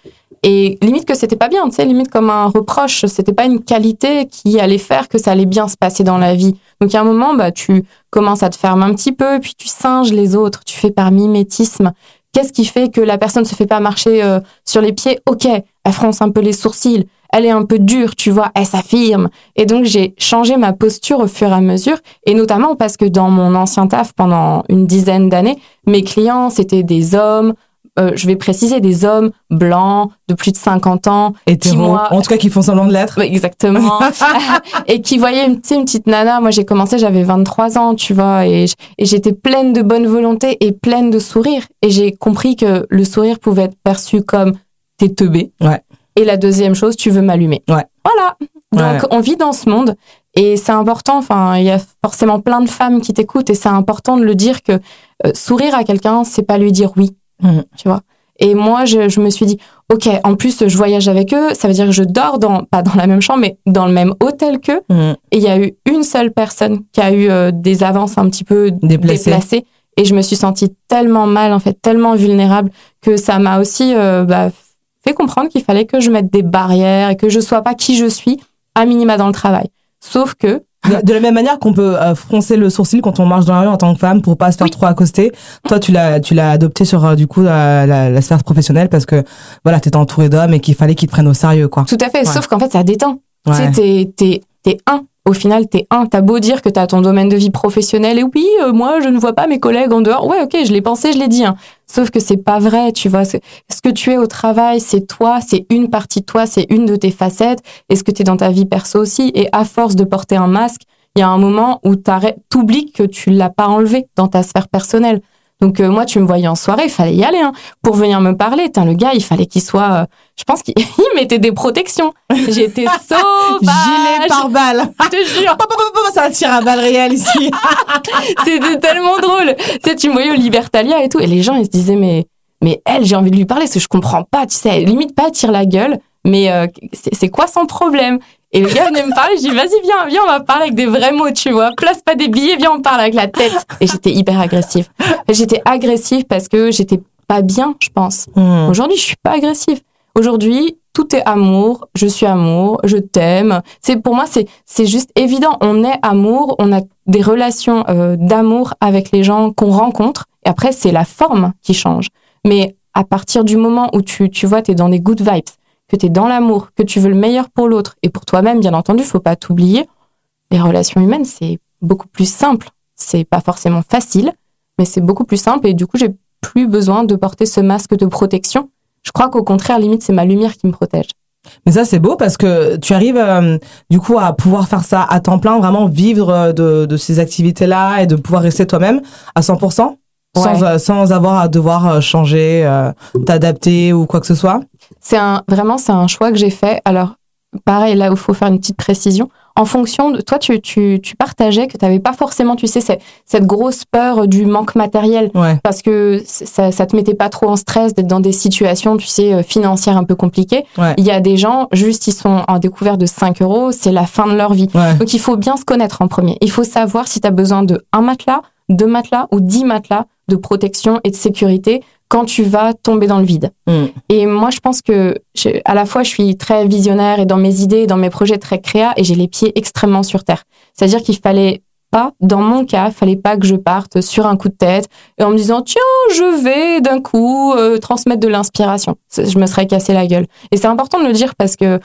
Et limite que c'était pas bien, tu sais, limite comme un reproche. C'était pas une qualité qui allait faire que ça allait bien se passer dans la vie. Donc, à un moment, tu commences à te fermer un petit peu, puis tu singes les autres, tu fais par mimétisme. Qu'est-ce qui fait que la personne se fait pas marcher sur les pieds? Ok, elle fronce un peu les sourcils, elle est un peu dure, tu vois, elle s'affirme. Et donc, j'ai changé ma posture au fur et à mesure, et notamment parce que dans mon ancien taf, pendant une 10aine d'années, mes clients, c'était des hommes, je vais préciser, des hommes blancs de plus de 50 ans. Hétéro, en tout cas qui font semblant de l'être. Exactement. Et qui voyaient une petite nana. Moi, j'ai commencé, j'avais 23 ans, tu vois, et j'étais pleine de bonne volonté et pleine de sourire. Et j'ai compris que le sourire pouvait être perçu comme « t'es teubé ». Ouais. Et la deuxième chose, « tu veux m'allumer ». Ouais. Voilà. Donc, ouais. On vit dans ce monde. Et c'est important, enfin, il y a forcément plein de femmes qui t'écoutent. Et c'est important de le dire que sourire à quelqu'un, c'est pas lui dire « oui ». Tu vois. Et moi, je me suis dit, ok, en plus, je voyage avec eux, ça veut dire que je dors pas dans la même chambre, mais dans le même hôtel qu'eux. Et il y a eu une seule personne qui a eu des avances un petit peu déplacées. Et je me suis sentie tellement mal, en fait, tellement vulnérable, que ça m'a aussi fait comprendre qu'il fallait que je mette des barrières et que je sois pas qui je suis, à minima dans le travail. Sauf que, de la même manière qu'on peut froncer le sourcil quand on marche dans la rue en tant que femme pour pas se faire trop accoster. Toi, tu l'as adopté sur du coup la sphère professionnelle, parce que voilà, t'étais entourée d'hommes et qu'il fallait qu'ils te prennent au sérieux, quoi. Tout à fait. Ouais. Sauf qu'en fait, ça détend. Ouais. Tu sais, t'es un. Au final, t'es un. T'as beau dire que t'as ton domaine de vie professionnel et oui, moi, je ne vois pas mes collègues en dehors. Ouais, ok, je l'ai pensé, je l'ai dit. Hein. Sauf que c'est pas vrai, tu vois. Ce que tu es au travail, c'est toi, c'est une partie de toi, c'est une de tes facettes. Et ce que t'es dans ta vie perso aussi. Et à force de porter un masque, il y a un moment où t'oublies que tu l'as pas enlevé dans ta sphère personnelle. Donc, moi, tu me voyais en soirée, il fallait y aller, hein, pour venir me parler. Le gars, il fallait qu'il soit... je pense qu'il mettait des protections. J'étais sauvage. Gilet par balle. Je te jure. C'est un tir à balles réel ici. C'était tellement drôle. Tu sais, tu me voyais au Libertalia et tout. Et les gens, ils se disaient, mais elle, j'ai envie de lui parler, parce que je comprends pas. Tu sais, limite pas, tire la gueule. Mais c'est quoi son problème? Et le gars venait me parler, je dis, vas-y, viens, on va parler avec des vrais mots, tu vois. Place pas des billets, viens, on parle avec la tête. Et j'étais hyper agressive. J'étais agressive parce que j'étais pas bien, je pense. Aujourd'hui, je suis pas agressive. Aujourd'hui, tout est amour, je suis amour, je t'aime. C'est, pour moi, c'est juste évident. On est amour, on a des relations d'amour avec les gens qu'on rencontre. Et après, c'est la forme qui change. Mais à partir du moment où tu vois, t'es dans des good vibes, que t'es dans l'amour, que tu veux le meilleur pour l'autre et pour toi-même, bien entendu, faut pas t'oublier. Les relations humaines, c'est beaucoup plus simple. C'est pas forcément facile, mais c'est beaucoup plus simple. Et du coup, j'ai plus besoin de porter ce masque de protection. Je crois qu'au contraire, limite, c'est ma lumière qui me protège. Mais ça, c'est beau parce que tu arrives, du coup, à pouvoir faire ça à temps plein, vraiment vivre de ces activités-là et de pouvoir rester toi-même à 100%. Ouais. Sans avoir à devoir changer, t'adapter ou quoi que ce soit. C'est un choix que j'ai fait. Alors, pareil, là où il faut faire une petite précision. En fonction de toi, tu partageais que t'avais pas forcément, tu sais, cette grosse peur du manque matériel. Ouais. Parce que ça te mettait pas trop en stress d'être dans des situations, tu sais, financières un peu compliquées. Ouais. Il y a des gens, juste, ils sont en découvert de 5 €, c'est la fin de leur vie. Ouais. Donc, il faut bien se connaître en premier. Il faut savoir si t'as besoin de 1 matelas, 2 matelas ou 10 matelas de protection et de sécurité quand tu vas tomber dans le vide. Mmh. Et moi, je pense que, à la fois, je suis très visionnaire et dans mes idées, dans mes projets très créa, et j'ai les pieds extrêmement sur terre. C'est-à-dire qu'il fallait pas, dans mon cas, fallait pas que je parte sur un coup de tête et en me disant, tiens, je vais d'un coup transmettre de l'inspiration. Je me serais cassé la gueule. Et c'est important de le dire parce que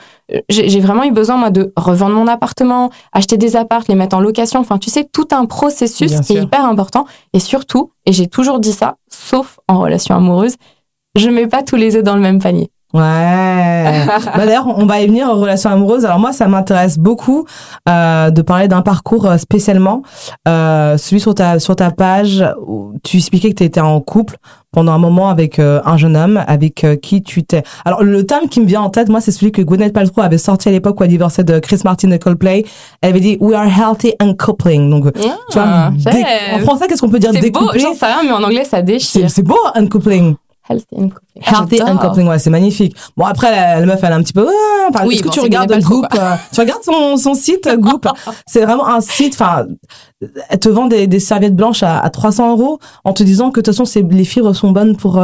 j'ai vraiment eu besoin, moi, de revendre mon appartement, acheter des apparts, les mettre en location. Enfin, tu sais, tout un processus qui est hyper important. Et surtout, et j'ai toujours dit ça, sauf en relation amoureuse, je mets pas tous les œufs dans le même panier. Ouais. Bah d'ailleurs, on va y venir aux relations amoureuses. Alors moi, ça m'intéresse beaucoup de parler d'un parcours spécialement celui sur ta page où tu expliquais que tu étais en couple pendant un moment avec un jeune homme avec qui tu t'es. Alors le terme qui me vient en tête, moi, c'est celui que Gwyneth Paltrow avait sorti à l'époque où elle divorçait de Chris Martin de Coldplay. Elle avait dit "We are healthy and coupling". Donc tu vois, en français, qu'est-ce qu'on peut dire, découpler? C'est beau, j'en sais rien, mais en anglais, ça déchire. C'est beau, uncoupling. Healthy and coupling, ouais, c'est magnifique. Bon, après, la meuf, elle est un petit peu... Oui, est-ce que tu regardes Goop? Tu regardes son site Goop? C'est vraiment un site, enfin... Elle te vend des serviettes blanches à 300 € en te disant que, de toute façon, les fibres sont bonnes pour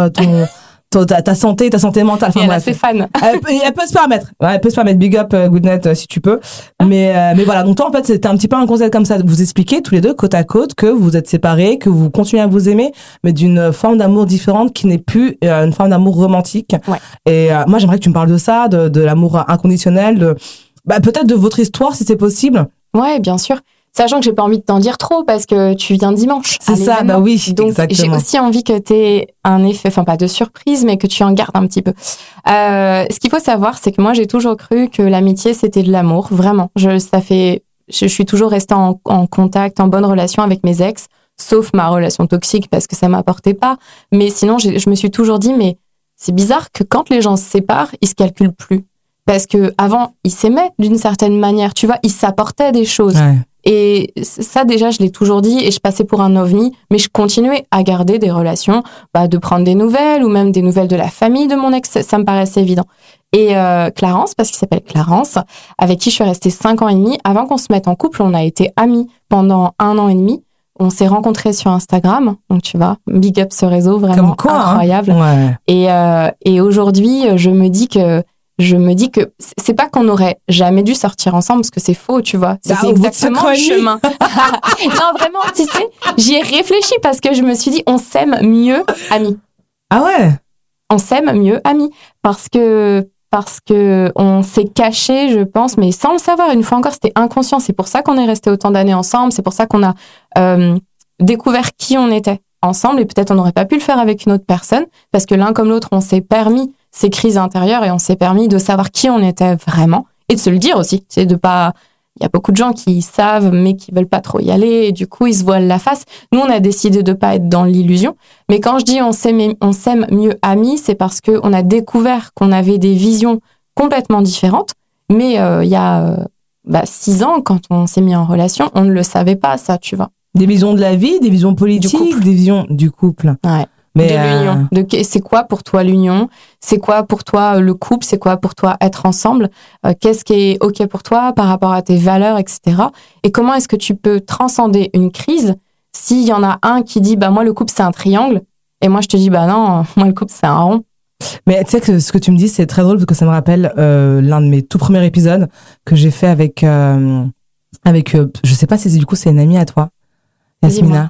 ta santé mentale. Enfin, et elle a ses fans. Elle peut se permettre. Ouais, elle peut se permettre. Big up, Goodnet, si tu peux. Mais voilà. Donc, toi, en fait, c'était un petit peu un concept comme ça. Vous expliquez tous les deux, côte à côte, que vous êtes séparés, que vous continuez à vous aimer, mais d'une forme d'amour différente qui n'est plus une forme d'amour romantique. Ouais. Et moi, j'aimerais que tu me parles de ça, de l'amour inconditionnel, peut-être de votre histoire, si c'est possible. Ouais, bien sûr. Sachant que j'ai pas envie de t'en dire trop parce que tu viens dimanche. C'est ça, bah oui, donc exactement. J'ai aussi envie que t'aies un effet, enfin pas de surprise, mais que tu en gardes un petit peu. Ce qu'il faut savoir, c'est que moi j'ai toujours cru que l'amitié c'était de l'amour, vraiment. Je suis toujours restée en contact, en bonne relation avec mes ex, sauf ma relation toxique parce que ça m'apportait pas. Mais sinon, je me suis toujours dit, mais c'est bizarre que quand les gens se séparent, ils se calculent plus parce que avant ils s'aimaient d'une certaine manière, tu vois, ils s'apportaient des choses. Ouais. Et ça, déjà, je l'ai toujours dit et je passais pour un ovni, mais je continuais à garder des relations, de prendre des nouvelles ou même des nouvelles de la famille de mon ex, ça me paraissait évident. Et Clarence, parce qu'il s'appelle Clarence, avec qui je suis restée 5 ans et demi, avant qu'on se mette en couple, on a été amis pendant 1 an et demi. On s'est rencontrés sur Instagram, donc tu vois, big up ce réseau, vraiment quoi, incroyable. Hein, ouais. Et aujourd'hui, je me dis que c'est pas qu'on aurait jamais dû sortir ensemble, parce que c'est faux, tu vois. C'était exactement le chemin. Non, vraiment, tu sais, j'y ai réfléchi parce que je me suis dit, on s'aime mieux amis. Ah ouais? On s'aime mieux amis. Parce que on s'est caché, je pense, mais sans le savoir. Une fois encore, c'était inconscient. C'est pour ça qu'on est resté autant d'années ensemble. C'est pour ça qu'on a, découvert qui on était ensemble. Et peut-être on n'aurait pas pu le faire avec une autre personne. Parce que l'un comme l'autre, on s'est permis ces crises intérieures et on s'est permis de savoir qui on était vraiment et de se le dire aussi. C'est de pas, il y a beaucoup de gens qui savent mais qui veulent pas trop y aller et du coup ils se voilent la face. Nous on a décidé de pas être dans l'illusion, mais quand je dis on s'aime mieux amis, c'est parce que on a découvert qu'on avait des visions complètement différentes, mais il y a 6 ans quand on s'est mis en relation, on ne le savait pas ça, tu vois. Des visions de la vie, des visions politiques, des visions du couple. Ouais. Mais de l'union. C'est quoi pour toi l'union? C'est quoi pour toi le couple? C'est quoi pour toi être ensemble? Qu'est-ce qui est OK pour toi par rapport à tes valeurs, etc. Et comment est-ce que tu peux transcender une crise s'il y en a un qui dit, moi, le couple, c'est un triangle. Et moi, je te dis, non, moi, le couple, c'est un rond. Mais tu sais que ce que tu me dis, c'est très drôle parce que ça me rappelle l'un de mes tout premiers épisodes que j'ai fait avec je sais pas si du coup c'est une amie à toi, Yasmina.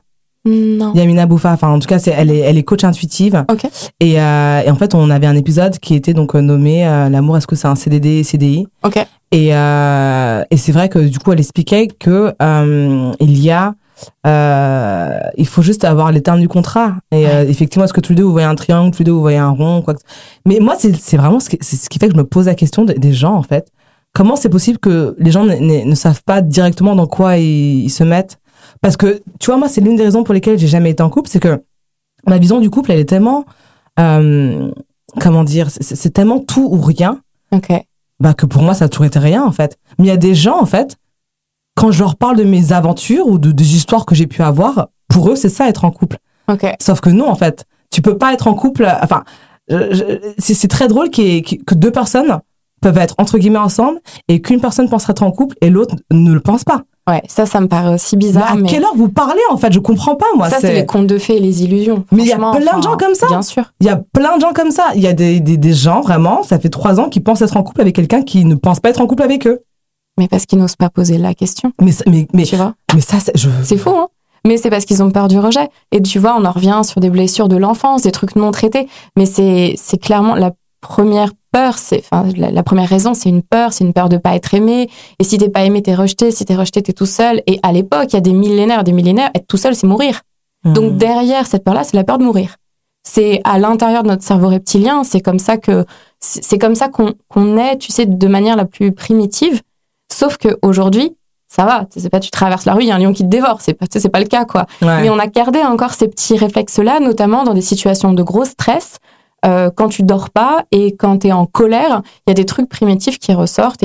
Non. Yasmina Boufa, enfin en tout cas elle est coach intuitive. Okay. Et en fait on avait un épisode qui était donc nommé l'amour, est-ce que c'est un CDD, CDI. Okay. Et c'est vrai que du coup elle expliquait que il faut juste avoir les termes du contrat. Et ouais. Effectivement, est-ce que tous les deux vous voyez un triangle, tous les deux vous voyez un rond, quoi. Mais moi c'est vraiment ce qui fait que je me pose la question des gens en fait. Comment c'est possible que les gens ne savent pas directement dans quoi ils se mettent? Parce que, tu vois, moi, c'est l'une des raisons pour lesquelles j'ai jamais été en couple, c'est que ma vision du couple, elle est tellement, c'est tellement tout ou rien. Okay. Bah, que pour moi, ça a toujours été rien, en fait. Mais il y a des gens, en fait, quand je leur parle de mes aventures ou des histoires que j'ai pu avoir, pour eux, c'est ça, être en couple. Okay. Sauf que non, en fait. Tu peux pas être en couple, enfin, c'est très drôle que deux personnes peuvent être, entre guillemets, ensemble et qu'une personne pense être en couple et l'autre ne le pense pas. Ouais, ça me paraît aussi bizarre. Mais à quelle heure vous parlez, en fait? Je comprends pas, moi. Ça, c'est les contes de fées et les illusions. Mais il y a plein de gens comme ça. Bien sûr. Il y a plein de gens comme ça. Il y a des gens, vraiment, ça fait 3 ans qu'ils pensent être en couple avec quelqu'un qui ne pense pas être en couple avec eux. Mais parce qu'ils n'osent pas poser la question. Mais tu vois. Mais ça, c'est faux, hein. Mais c'est parce qu'ils ont peur du rejet. Et tu vois, on en revient sur des blessures de l'enfance, des trucs non traités. Mais c'est clairement la première peur, la première raison, c'est une peur de pas être aimé. Et si t'es pas aimé, t'es rejeté. Si t'es rejeté, t'es tout seul. Et à l'époque, il y a des millénaires, être tout seul, c'est mourir. Donc derrière cette peur-là, c'est la peur de mourir. C'est à l'intérieur de notre cerveau reptilien, c'est comme ça qu'on est, tu sais, de manière la plus primitive. Sauf que aujourd'hui, ça va, c'est pas tu traverses la rue, il y a un lion qui te dévore, c'est pas le cas, quoi. Ouais. Mais on a gardé encore ces petits réflexes-là, notamment dans des situations de gros stress. Quand tu dors pas et quand t'es en colère, il y a des trucs primitifs qui ressortent,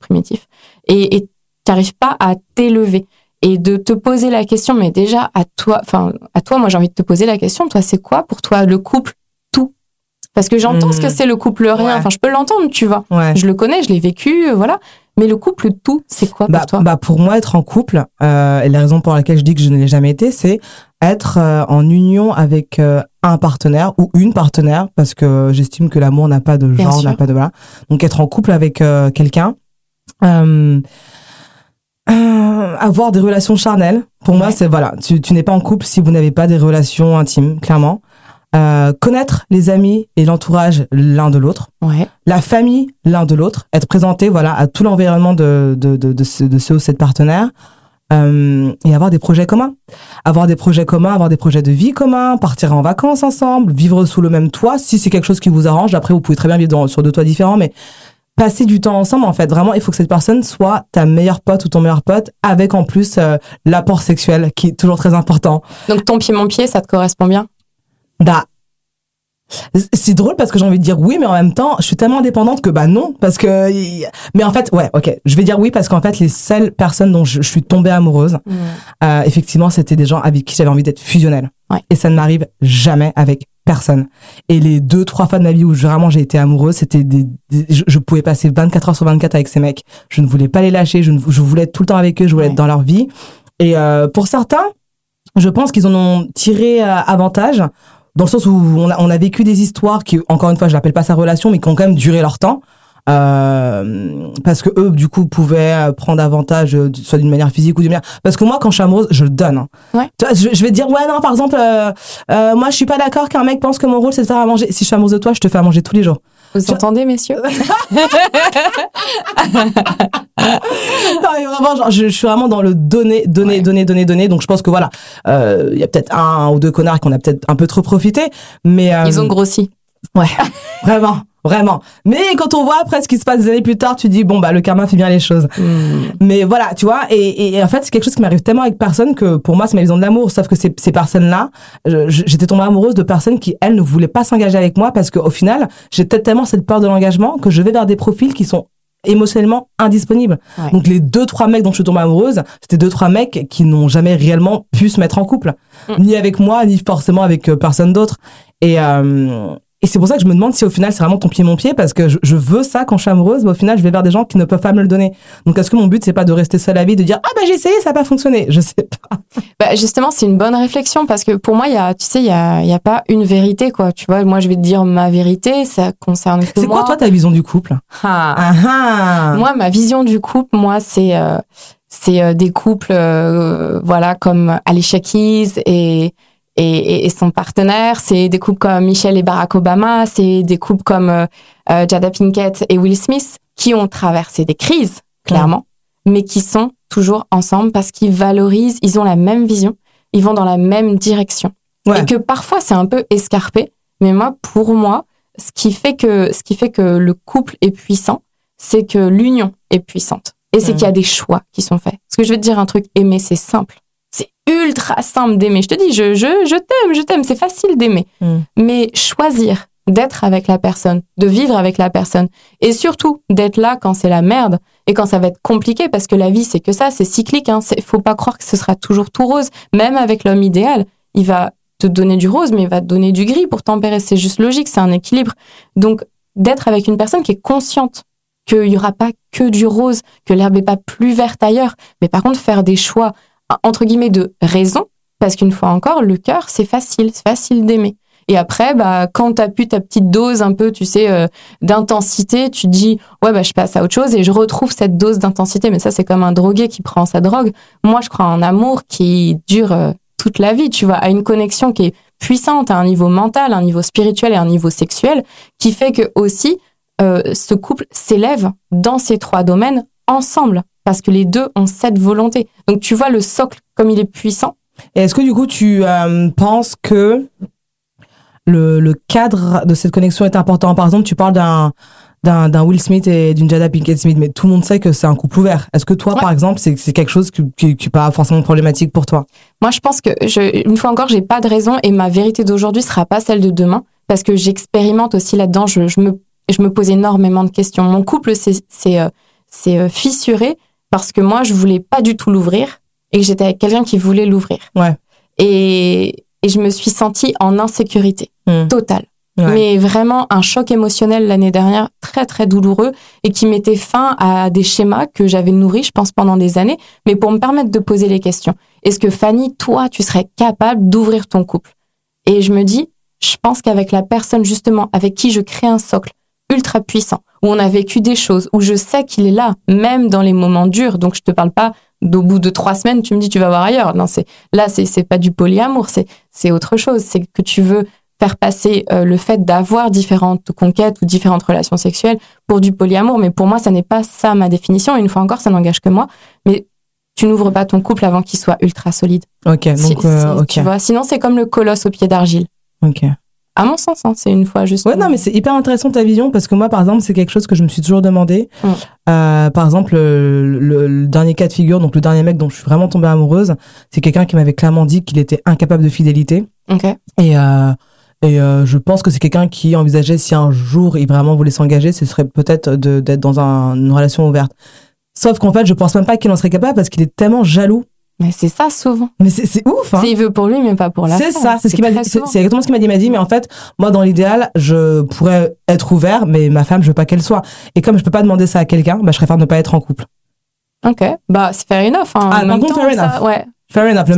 primitifs. Et t'arrives pas à t'élever. Et de te poser la question, mais déjà, à toi, moi j'ai envie de te poser la question, toi c'est quoi pour toi le couple tout? Parce que j'entends ce que c'est le couple rien, ouais. Enfin je peux l'entendre, tu vois. Ouais. Je le connais, je l'ai vécu, voilà. Mais le couple tout, c'est quoi pour toi? Pour moi, être en couple, et la raison pour laquelle je dis que je ne l'ai jamais été, c'est être en union avec un partenaire ou une partenaire, parce que j'estime que l'amour n'a pas de genre, n'a pas de... Voilà. Donc être en couple avec quelqu'un, avoir des relations charnelles, pour moi, c'est... Voilà, tu n'es pas en couple si vous n'avez pas des relations intimes, clairement. Connaître les amis et l'entourage l'un de l'autre, ouais. La famille l'un de l'autre, être présenté voilà à tout l'environnement de ce ou cette partenaire, et avoir des projets communs, avoir des projets de vie communs, partir en vacances ensemble, vivre sous le même toit si c'est quelque chose qui vous arrange. Après vous pouvez très bien vivre sur 2 toits différents, mais passer du temps ensemble, en fait, vraiment, il faut que cette personne soit ta meilleure pote ou ton meilleur pote, avec en plus l'apport sexuel qui est toujours très important. Donc ton pied mon pied, ça te correspond bien? C'est drôle parce que j'ai envie de dire oui, mais en même temps, je suis tellement indépendante que non, parce que... Mais en fait, ouais, ok, je vais dire oui parce qu'en fait, les seules personnes dont je suis tombée amoureuse, effectivement, c'était des gens avec qui j'avais envie d'être fusionnelle. Ouais. Et ça ne m'arrive jamais avec personne. Et les 2-3 fois de ma vie où vraiment j'ai été amoureuse, c'était je pouvais passer 24 heures sur 24 avec ces mecs. Je ne voulais pas les lâcher, je voulais être tout le temps avec eux, je voulais être dans leur vie. Et pour certains, je pense qu'ils en ont tiré avantage. Dans le sens où on a vécu des histoires qui, encore une fois, je l'appelle pas sa relation, mais qui ont quand même duré leur temps, parce que eux, du coup, pouvaient prendre avantage, soit d'une manière physique ou d'une manière... Parce que moi, quand je suis amoureuse, je le donne. Hein. Ouais. Tu vois, je vais te dire, ouais, non, par exemple, moi, je suis pas d'accord qu'un mec pense que mon rôle, c'est de faire à manger. Si je suis amoureuse de toi, je te fais à manger tous les jours. Vous entendez, messieurs? Non, mais vraiment, genre, je suis vraiment dans le donner, ouais. donner. Donc, je pense que voilà, il y a peut-être un ou deux connards qu'on a peut-être un peu trop profité, mais... Ils ont grossi. Ouais, vraiment. Mais quand on voit après ce qui se passe des années plus tard, tu dis, bon, le karma fait bien les choses. Mais voilà, tu vois, et en fait, c'est quelque chose qui m'arrive tellement avec personne que pour moi, c'est ma vision de l'amour. Sauf que ces personnes-là, j'étais tombée amoureuse de personnes qui, elles, ne voulaient pas s'engager avec moi parce qu'au final, j'ai peut-être tellement cette peur de l'engagement que je vais vers des profils qui sont émotionnellement indisponible. Ouais. Donc les 2-3 mecs dont je suis tombée amoureuse, c'était 2-3 mecs qui n'ont jamais réellement pu se mettre en couple, ni avec moi, ni forcément avec personne d'autre. Et Et c'est pour ça que je me demande si au final c'est vraiment ton pied mon pied, parce que je veux ça quand je suis amoureuse, mais au final je vais vers des gens qui ne peuvent pas me le donner. Donc est-ce que mon but c'est pas de rester seule à vie, de dire ah bah j'ai essayé, ça n'a pas fonctionné, je sais pas. Bah justement c'est une bonne réflexion, parce que pour moi il y a, tu sais, il y a pas une vérité quoi. Tu vois, moi je vais te dire ma vérité, ça concerne que moi. C'est quoi toi ta vision du couple? Moi ma vision du couple, moi c'est des couples voilà comme Alicia Keys et son partenaire, c'est des couples comme Michel et Barack Obama, c'est des couples comme Jada Pinkett et Will Smith, qui ont traversé des crises, clairement, mais qui sont toujours ensemble parce qu'ils valorisent, ils ont la même vision, ils vont dans la même direction. Ouais. Et que parfois, c'est un peu escarpé, mais moi, pour moi, ce qui fait que le couple est puissant, c'est que l'union est puissante. Et c'est qu'il y a des choix qui sont faits. Parce que je vais te dire un truc, aimer, c'est simple. C'est ultra simple d'aimer. Je te dis, je t'aime, c'est facile d'aimer. Mais choisir d'être avec la personne, de vivre avec la personne, et surtout d'être là quand c'est la merde et quand ça va être compliqué, parce que la vie, c'est que ça, c'est cyclique. Faut pas croire que ce sera toujours tout rose. Même avec l'homme idéal, il va te donner du rose, mais il va te donner du gris pour tempérer. C'est juste logique, c'est un équilibre. Donc, d'être avec une personne qui est consciente qu'il n'y aura pas que du rose, que l'herbe n'est pas plus verte ailleurs, mais par contre, faire des choix entre guillemets de raison, parce qu'une fois encore le cœur c'est facile d'aimer, et après bah quand t'as pu ta petite dose un peu tu sais d'intensité, tu dis ouais bah je passe à autre chose et je retrouve cette dose d'intensité. Mais ça c'est comme un drogué qui prend sa drogue. Moi je crois en amour qui dure toute la vie, tu vois, à une connexion qui est puissante à un niveau mental, à un niveau spirituel et à un niveau sexuel, qui fait que aussi ce couple s'élève dans ces trois domaines ensemble, parce que les deux ont cette volonté. Donc, tu vois le socle, comme il est puissant. Et est-ce que, du coup, tu penses que le cadre de cette connexion est important? Par exemple, tu parles d'un Will Smith et d'une Jada Pinkett Smith, mais tout le monde sait que c'est un couple ouvert. Est-ce que toi, par exemple, c'est quelque chose qui n'est pas forcément problématique pour toi? Moi, je pense que, une fois encore, j'ai pas de raison et ma vérité d'aujourd'hui sera pas celle de demain, parce que j'expérimente aussi là-dedans. Je me pose énormément de questions. Mon couple, c'est fissuré, parce que moi, je voulais pas du tout l'ouvrir et que j'étais avec quelqu'un qui voulait l'ouvrir. Ouais. Et je me suis sentie en insécurité totale. Ouais. Mais vraiment un choc émotionnel l'année dernière, très, très douloureux, et qui mettait fin à des schémas que j'avais nourris, je pense, pendant des années, mais pour me permettre de poser les questions. Est-ce que Fanny, toi, tu serais capable d'ouvrir ton couple? Et je me dis, je pense qu'avec la personne, justement, avec qui je crée un socle ultra puissant, où on a vécu des choses, où je sais qu'il est là, même dans les moments durs. Donc, je te parle pas d'au bout de 3 semaines, tu me dis, tu vas voir ailleurs. Non, c'est pas du polyamour, c'est autre chose. C'est que tu veux faire passer le fait d'avoir différentes conquêtes ou différentes relations sexuelles pour du polyamour. Mais pour moi, ça n'est pas ça ma définition. Une fois encore, ça n'engage que moi. Mais tu n'ouvres pas ton couple avant qu'il soit ultra solide. Ok, donc, tu vois, sinon, c'est comme le colosse au pied d'argile. Ok. À mon sens, hein, c'est une fois juste. Ouais, non, mais c'est hyper intéressant ta vision, parce que moi, par exemple, c'est quelque chose que je me suis toujours demandé. Par exemple, le dernier cas de figure, donc le dernier mec dont je suis vraiment tombée amoureuse, c'est quelqu'un qui m'avait clairement dit qu'il était incapable de fidélité. Ok. Et je pense que c'est quelqu'un qui envisageait, si un jour il vraiment voulait s'engager, ce serait peut-être d'être dans une relation ouverte. Sauf qu'en fait, je pense même pas qu'il en serait capable, parce qu'il est tellement jaloux. Mais c'est ça, souvent. Mais c'est ouf, hein. Il veut pour lui, mais pas pour la femme. C'est ça, c'est ce qu'il m'a dit. C'est exactement ce qu'il m'a dit. Il m'a dit, mais en fait, moi, dans l'idéal, je pourrais être ouvert, mais ma femme, je veux pas qu'elle soit. Et comme je peux pas demander ça à quelqu'un, bah, je préfère ne pas être en couple. Ok. Bah, c'est fair enough, hein. Ah, par contre, fair enough. Ouais. Fair enough. Le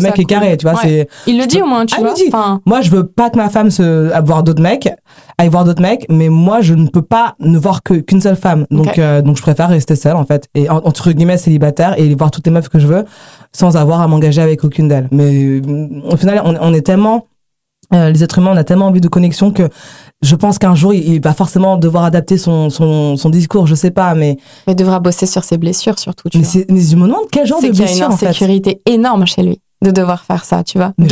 mec est carré, tu vois. Ouais. Il le dit au moins, tu vois. Enfin... Moi, je veux pas que ma femme aille voir d'autres mecs, mais moi, je ne peux pas ne voir qu'une seule femme. Donc, okay. Donc je préfère rester seule, en fait. Et entre guillemets, célibataire, et voir toutes les meufs que je veux, sans avoir à m'engager avec aucune d'elles. Mais au final, on est tellement... les êtres humains, on a tellement envie de connexion que je pense qu'un jour, il va forcément devoir adapter son discours, je sais pas, mais... Il devra bosser sur ses blessures, surtout, tu vois. Mais je me demande quel genre de blessure, en fait. C'est qu'il y a une insécurité énorme chez lui, de devoir faire ça, tu vois. Mais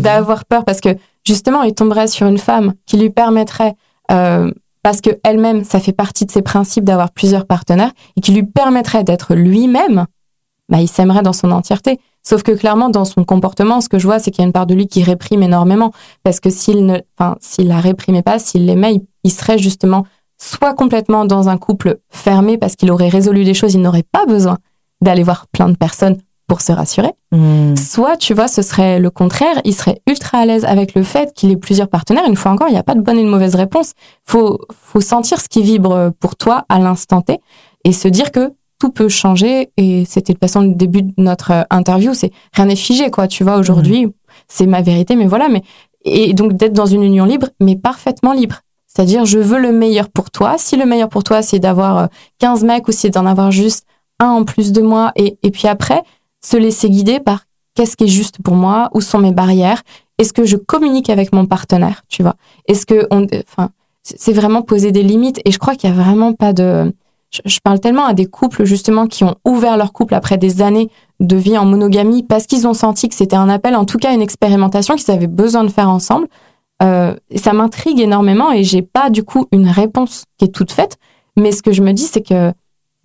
d'avoir peur, parce que, justement, il tomberait sur une femme qui lui permettrait... parce que elle-même, ça fait partie de ses principes d'avoir plusieurs partenaires, et qui lui permettrait d'être lui-même, bah, il s'aimerait dans son entièreté. Sauf que clairement, dans son comportement, ce que je vois, c'est qu'il y a une part de lui qui réprime énormément. Parce que s'il la réprimait pas, s'il l'aimait, il serait justement soit complètement dans un couple fermé, parce qu'il aurait résolu des choses, il n'aurait pas besoin d'aller voir plein de personnes pour se rassurer. Mmh. Soit, tu vois, ce serait le contraire. Il serait ultra à l'aise avec le fait qu'il ait plusieurs partenaires. Une fois encore, il n'y a pas de bonne et de mauvaise réponse. Faut sentir ce qui vibre pour toi à l'instant T et se dire que tout peut changer. Et c'était de toute façon le début de notre interview. C'est rien n'est figé, quoi. Tu vois, aujourd'hui, c'est ma vérité, mais voilà. Et donc, d'être dans une union libre, mais parfaitement libre. C'est-à-dire, je veux le meilleur pour toi. Si le meilleur pour toi, c'est d'avoir 15 mecs ou c'est d'en avoir juste un en plus de moi, et puis après, se laisser guider par qu'est-ce qui est juste pour moi, où sont mes barrières, est-ce que je communique avec mon partenaire, tu vois, est-ce que c'est vraiment poser des limites. Et je crois qu'il y a vraiment pas de... Je parle tellement à des couples justement qui ont ouvert leur couple après des années de vie en monogamie parce qu'ils ont senti que c'était un appel, en tout cas une expérimentation qu'ils avaient besoin de faire ensemble. Ça m'intrigue énormément et j'ai pas du coup une réponse qui est toute faite, mais ce que je me dis, c'est que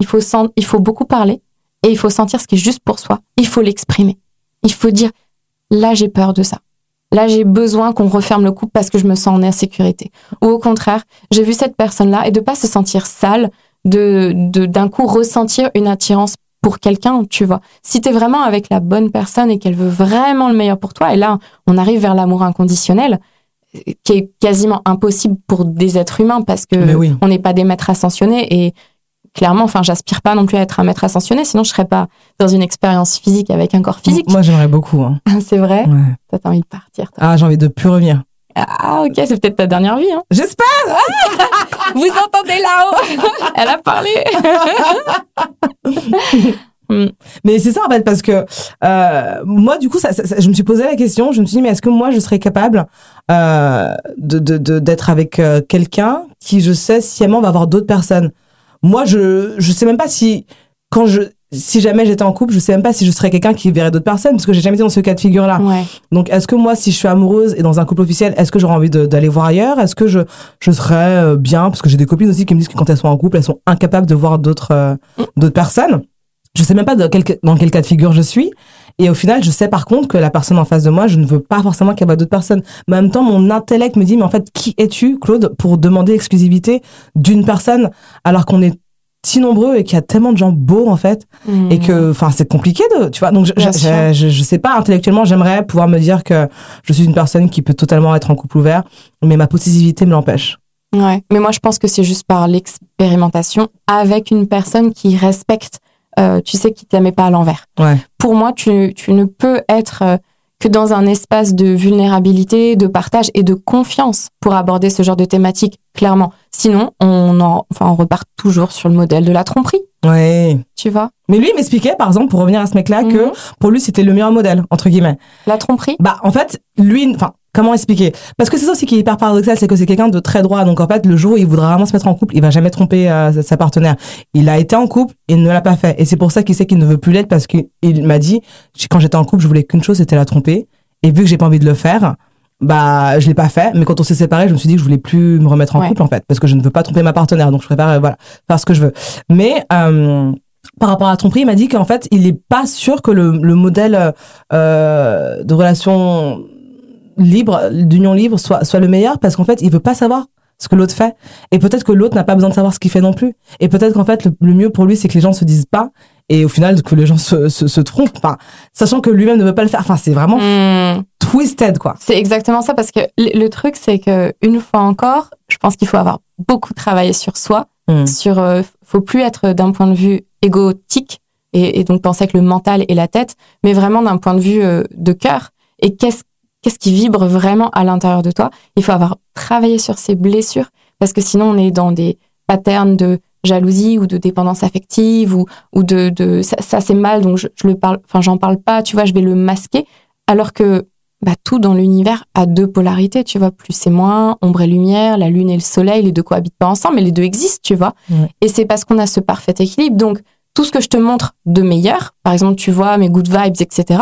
il faut beaucoup parler et il faut sentir ce qui est juste pour soi. Il faut l'exprimer. Il faut dire, là, j'ai peur de ça. Là, j'ai besoin qu'on referme le couple parce que je me sens en insécurité. Ou au contraire, j'ai vu cette personne-là, et de pas se sentir sale, de d'un coup ressentir une attirance pour quelqu'un, tu vois. Si t'es vraiment avec la bonne personne et qu'elle veut vraiment le meilleur pour toi, et là, on arrive vers l'amour inconditionnel, qui est quasiment impossible pour des êtres humains parce que on n'est pas des maîtres ascensionnés et clairement, j'aspire pas non plus à être un maître ascensionné, sinon je serais pas dans une expérience physique avec un corps physique. Moi, j'aimerais beaucoup. Hein. C'est vrai ? Ouais. Toi, t'as envie de partir. Toi. Ah, j'ai envie de plus revenir. Ah, ok, c'est peut-être ta dernière vie. Hein. J'espère. Vous entendez là-haut ? Elle a parlé. Mais c'est ça en fait, parce que moi du coup ça, je me suis posé la question, je me suis dit mais est-ce que moi je serais capable d'être avec quelqu'un qui, je sais sciemment, va avoir d'autres personnes. Moi je sais même pas si jamais j'étais en couple, je sais même pas si je serais quelqu'un qui verrait d'autres personnes, parce que j'ai jamais été dans ce cas de figure là. Ouais. Donc est-ce que moi, si je suis amoureuse et dans un couple officiel, est-ce que j'aurais envie d'aller voir ailleurs ? Est-ce que je serais bien ? Parce que j'ai des copines aussi qui me disent que quand elles sont en couple, elles sont incapables de voir d'autres personnes. Je sais même pas dans quel cas de figure je suis. Et au final, je sais par contre que la personne en face de moi, je ne veux pas forcément qu'il y ait d'autres personnes. Mais en même temps, mon intellect me dit, mais en fait, qui es-tu, Claude, pour demander l'exclusivité d'une personne, alors qu'on est si nombreux et qu'il y a tellement de gens beaux, en fait, et que, c'est compliqué tu vois. Donc, je sais pas, intellectuellement, j'aimerais pouvoir me dire que je suis une personne qui peut totalement être en couple ouvert, mais ma possessivité me l'empêche. Ouais. Mais moi, je pense que c'est juste par l'expérimentation avec une personne qui respecte tu sais qu'il te la met pas à l'envers. Ouais. Pour moi, tu ne peux être que dans un espace de vulnérabilité, de partage et de confiance pour aborder ce genre de thématique, clairement. Sinon, on repart toujours sur le modèle de la tromperie. Ouais. Tu vois. Mais lui, il m'expliquait, par exemple, pour revenir à ce mec-là, que pour lui, c'était le meilleur modèle, entre guillemets. La tromperie ? Bah, en fait, lui, comment expliquer ? Parce que c'est ça aussi qui est hyper paradoxal, c'est que c'est quelqu'un de très droit. Donc en fait, le jour où il voudra vraiment se mettre en couple, il va jamais tromper sa partenaire. Il a été en couple, il ne l'a pas fait. Et c'est pour ça qu'il sait qu'il ne veut plus l'être, parce qu'il m'a dit, quand j'étais en couple, je voulais qu'une chose, c'était la tromper. Et vu que j'ai pas envie de le faire, je l'ai pas fait. Mais quand on s'est séparés, je me suis dit que je voulais plus me remettre en couple, en fait, parce que je ne veux pas tromper ma partenaire. Donc je préfère faire ce que je veux. Mais par rapport à la tromperie, il m'a dit qu'en fait, il est pas sûr que le modèle de relation libre, d'union libre, soit le meilleur, parce qu'en fait, il veut pas savoir ce que l'autre fait. Et peut-être que l'autre n'a pas besoin de savoir ce qu'il fait non plus. Et peut-être qu'en fait, le mieux pour lui, c'est que les gens se disent pas, et au final, que les gens se trompent, sachant que lui-même ne veut pas le faire. C'est vraiment twisted, quoi. C'est exactement ça, parce que le truc, c'est que, une fois encore, je pense qu'il faut avoir beaucoup travaillé sur soi, faut plus être d'un point de vue égotique, et donc penser avec le mental et la tête, mais vraiment d'un point de vue de cœur. Et qu'est-ce qui vibre vraiment à l'intérieur de toi ? Il faut avoir travaillé sur ses blessures, parce que sinon on est dans des patterns de jalousie ou de dépendance affective ou de ça c'est mal, donc j'en parle pas, tu vois, je vais le masquer, alors que tout dans l'univers a deux polarités, tu vois, plus et moins, ombre et lumière, la lune et le soleil, les deux cohabitent pas ensemble, mais les deux existent, tu vois. Et c'est parce qu'on a ce parfait équilibre. Donc tout ce que je te montre de meilleur, par exemple, tu vois, mes good vibes, etc.,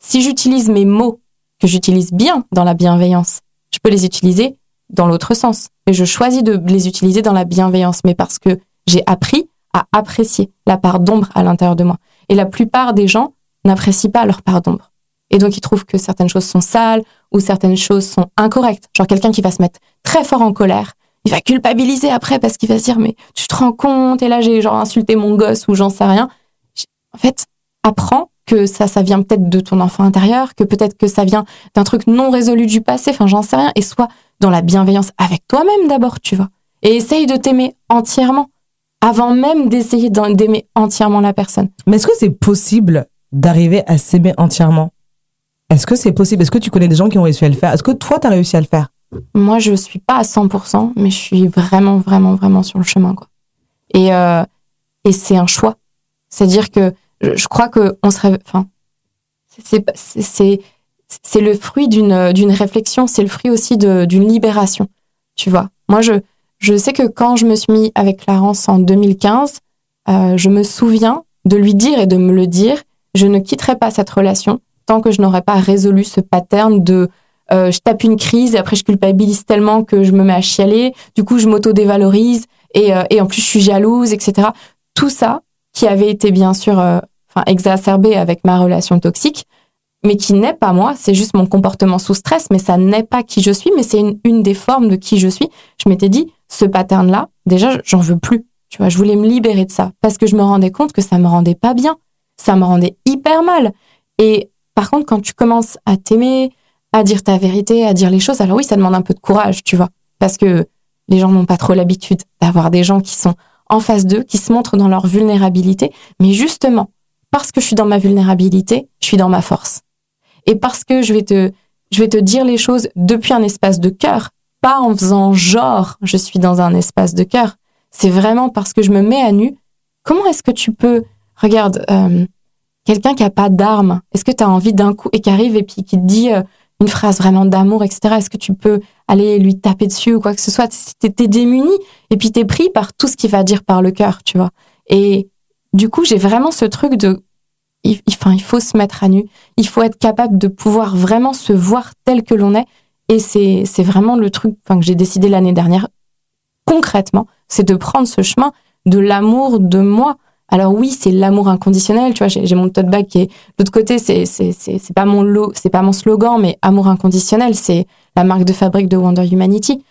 si j'utilise mes mots que j'utilise bien dans la bienveillance, je peux les utiliser dans l'autre sens. Et je choisis de les utiliser dans la bienveillance, mais parce que j'ai appris à apprécier la part d'ombre à l'intérieur de moi. Et la plupart des gens n'apprécient pas leur part d'ombre. Et donc, ils trouvent que certaines choses sont sales ou certaines choses sont incorrectes. Genre quelqu'un qui va se mettre très fort en colère, il va culpabiliser après parce qu'il va se dire « Mais tu te rends compte ? Et là, j'ai insulté mon gosse ou j'en sais rien. » En fait, apprends que ça vient peut-être de ton enfant intérieur, que peut-être que ça vient d'un truc non résolu du passé, enfin j'en sais rien, et sois dans la bienveillance avec toi-même d'abord, tu vois, et essaye de t'aimer entièrement, avant même d'essayer d'aimer entièrement la personne. Mais est-ce que c'est possible d'arriver à s'aimer entièrement ? Est-ce que c'est possible ? Est-ce que tu connais des gens qui ont réussi à le faire ? Est-ce que toi, t'as réussi à le faire ? Moi, je suis pas à 100%, mais je suis vraiment, vraiment, vraiment sur le chemin, quoi. Et c'est un choix. C'est-à-dire que je crois que on serait, enfin, c'est le fruit d'une réflexion, c'est le fruit aussi d'une libération, tu vois. Moi, je sais que quand je me suis mis avec Clarence en 2015, je me souviens de lui dire et de me le dire, je ne quitterai pas cette relation tant que je n'aurai pas résolu ce pattern de je tape une crise et après je culpabilise tellement que je me mets à chialer, du coup je m'auto-dévalorise et en plus je suis jalouse, etc. Tout ça, qui avait été bien sûr exacerbé avec ma relation toxique, mais qui n'est pas moi, c'est juste mon comportement sous stress, mais ça n'est pas qui je suis, mais c'est une des formes de qui je suis. Je m'étais dit, ce pattern-là, déjà, j'en veux plus. Tu vois, je voulais me libérer de ça, parce que je me rendais compte que ça me rendait pas bien, ça me rendait hyper mal. Et par contre, quand tu commences à t'aimer, à dire ta vérité, à dire les choses, alors oui, ça demande un peu de courage, tu vois, parce que les gens n'ont pas trop l'habitude d'avoir des gens qui sont en face d'eux, qui se montrent dans leur vulnérabilité. Mais justement, parce que je suis dans ma vulnérabilité, je suis dans ma force. Et parce que je vais te dire les choses depuis un espace de cœur, pas en faisant genre je suis dans un espace de cœur. C'est vraiment parce que je me mets à nu. Comment est-ce que tu peux... Regarde, quelqu'un qui a pas d'armes, est-ce que tu as envie d'un coup et qui arrive et puis qui te dit une phrase vraiment d'amour, etc. Est-ce que tu peux aller lui taper dessus ou quoi que ce soit? T'es démuni et puis t'es pris par tout ce qu'il va dire par le cœur, tu vois. Et du coup, j'ai vraiment ce truc de... il faut se mettre à nu, il faut être capable de pouvoir vraiment se voir tel que l'on est. Et c'est vraiment le truc que j'ai décidé l'année dernière, concrètement, c'est de prendre ce chemin de l'amour de moi. Alors oui, c'est l'amour inconditionnel, tu vois, j'ai mon tote bag qui est de l'autre côté, c'est pas mon lot, c'est pas mon slogan, mais amour inconditionnel, c'est la marque de fabrique de Wonder Humanity.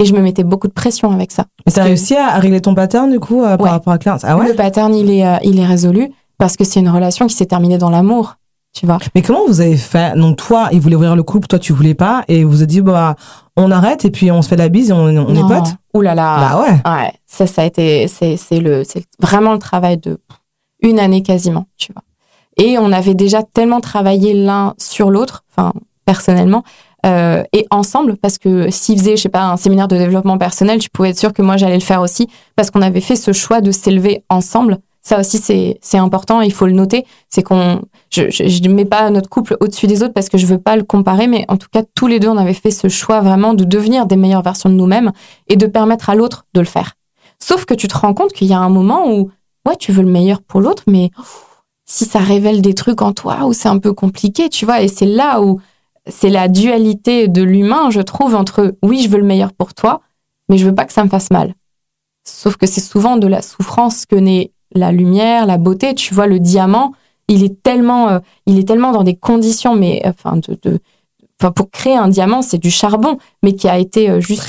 Et je me mettais beaucoup de pression avec ça. Mais t'as réussi à régler ton pattern du coup par rapport à Clarence? Ah ouais. Le pattern, il est résolu. Parce que c'est une relation qui s'est terminée dans l'amour, tu vois. Mais comment vous avez fait? Donc toi, il voulait ouvrir le couple, toi tu voulais pas, et vous avez dit bah on arrête et puis on se fait la bise et on est potes. Ouh là là. Bah ouais. Ça a été c'est vraiment le travail de une année quasiment, tu vois. Et on avait déjà tellement travaillé l'un sur l'autre, personnellement et ensemble, parce que s'ils faisaient un séminaire de développement personnel, tu pouvais être sûr que moi j'allais le faire aussi, parce qu'on avait fait ce choix de s'élever ensemble. Ça aussi, c'est important, il faut le noter. C'est qu'on, je mets pas notre couple au-dessus des autres parce que je veux pas le comparer, mais en tout cas, tous les deux, on avait fait ce choix vraiment de devenir des meilleures versions de nous-mêmes et de permettre à l'autre de le faire. Sauf que tu te rends compte qu'il y a un moment où, ouais, tu veux le meilleur pour l'autre, mais si ça révèle des trucs en toi où c'est un peu compliqué, tu vois, et c'est là où c'est la dualité de l'humain, je trouve, entre oui, je veux le meilleur pour toi, mais je veux pas que ça me fasse mal. Sauf que c'est souvent de la souffrance que naît la lumière, la beauté, tu vois, le diamant, il est tellement dans des conditions, mais pour créer un diamant, c'est du charbon, mais qui a été juste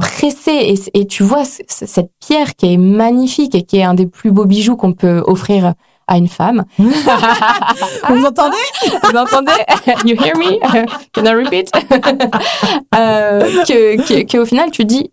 pressé. Et tu vois cette pierre qui est magnifique et qui est un des plus beaux bijoux qu'on peut offrir à une femme. Vous entendez? Vous entendez? You hear me? Can I repeat? Au final, tu dis,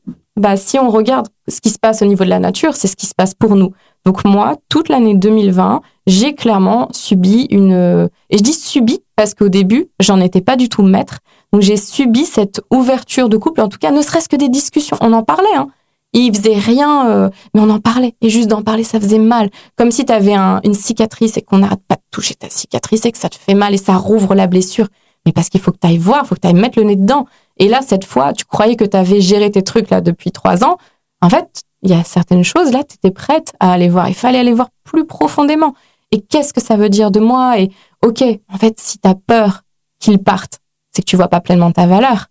si on regarde ce qui se passe au niveau de la nature, c'est ce qui se passe pour nous. Donc moi, toute l'année 2020, j'ai clairement subi et je dis subi parce qu'au début, j'en étais pas du tout maître. Donc j'ai subi cette ouverture de couple, en tout cas, ne serait-ce que des discussions. On en parlait, hein. Ils faisaient rien, mais on en parlait. Et juste d'en parler, ça faisait mal. Comme si t'avais une cicatrice et qu'on n'arrête pas de toucher ta cicatrice et que ça te fait mal et ça rouvre la blessure. Mais parce qu'il faut que t'ailles voir, il faut que t'ailles mettre le nez dedans. Et là, cette fois, tu croyais que t'avais géré tes trucs là depuis 3 ans. En fait, il y a certaines choses, là, tu étais prête à aller voir. Il fallait aller voir plus profondément. Et qu'est-ce que ça veut dire de moi? Et OK, en fait, si tu as peur qu'ils partent, c'est que tu vois pas pleinement ta valeur.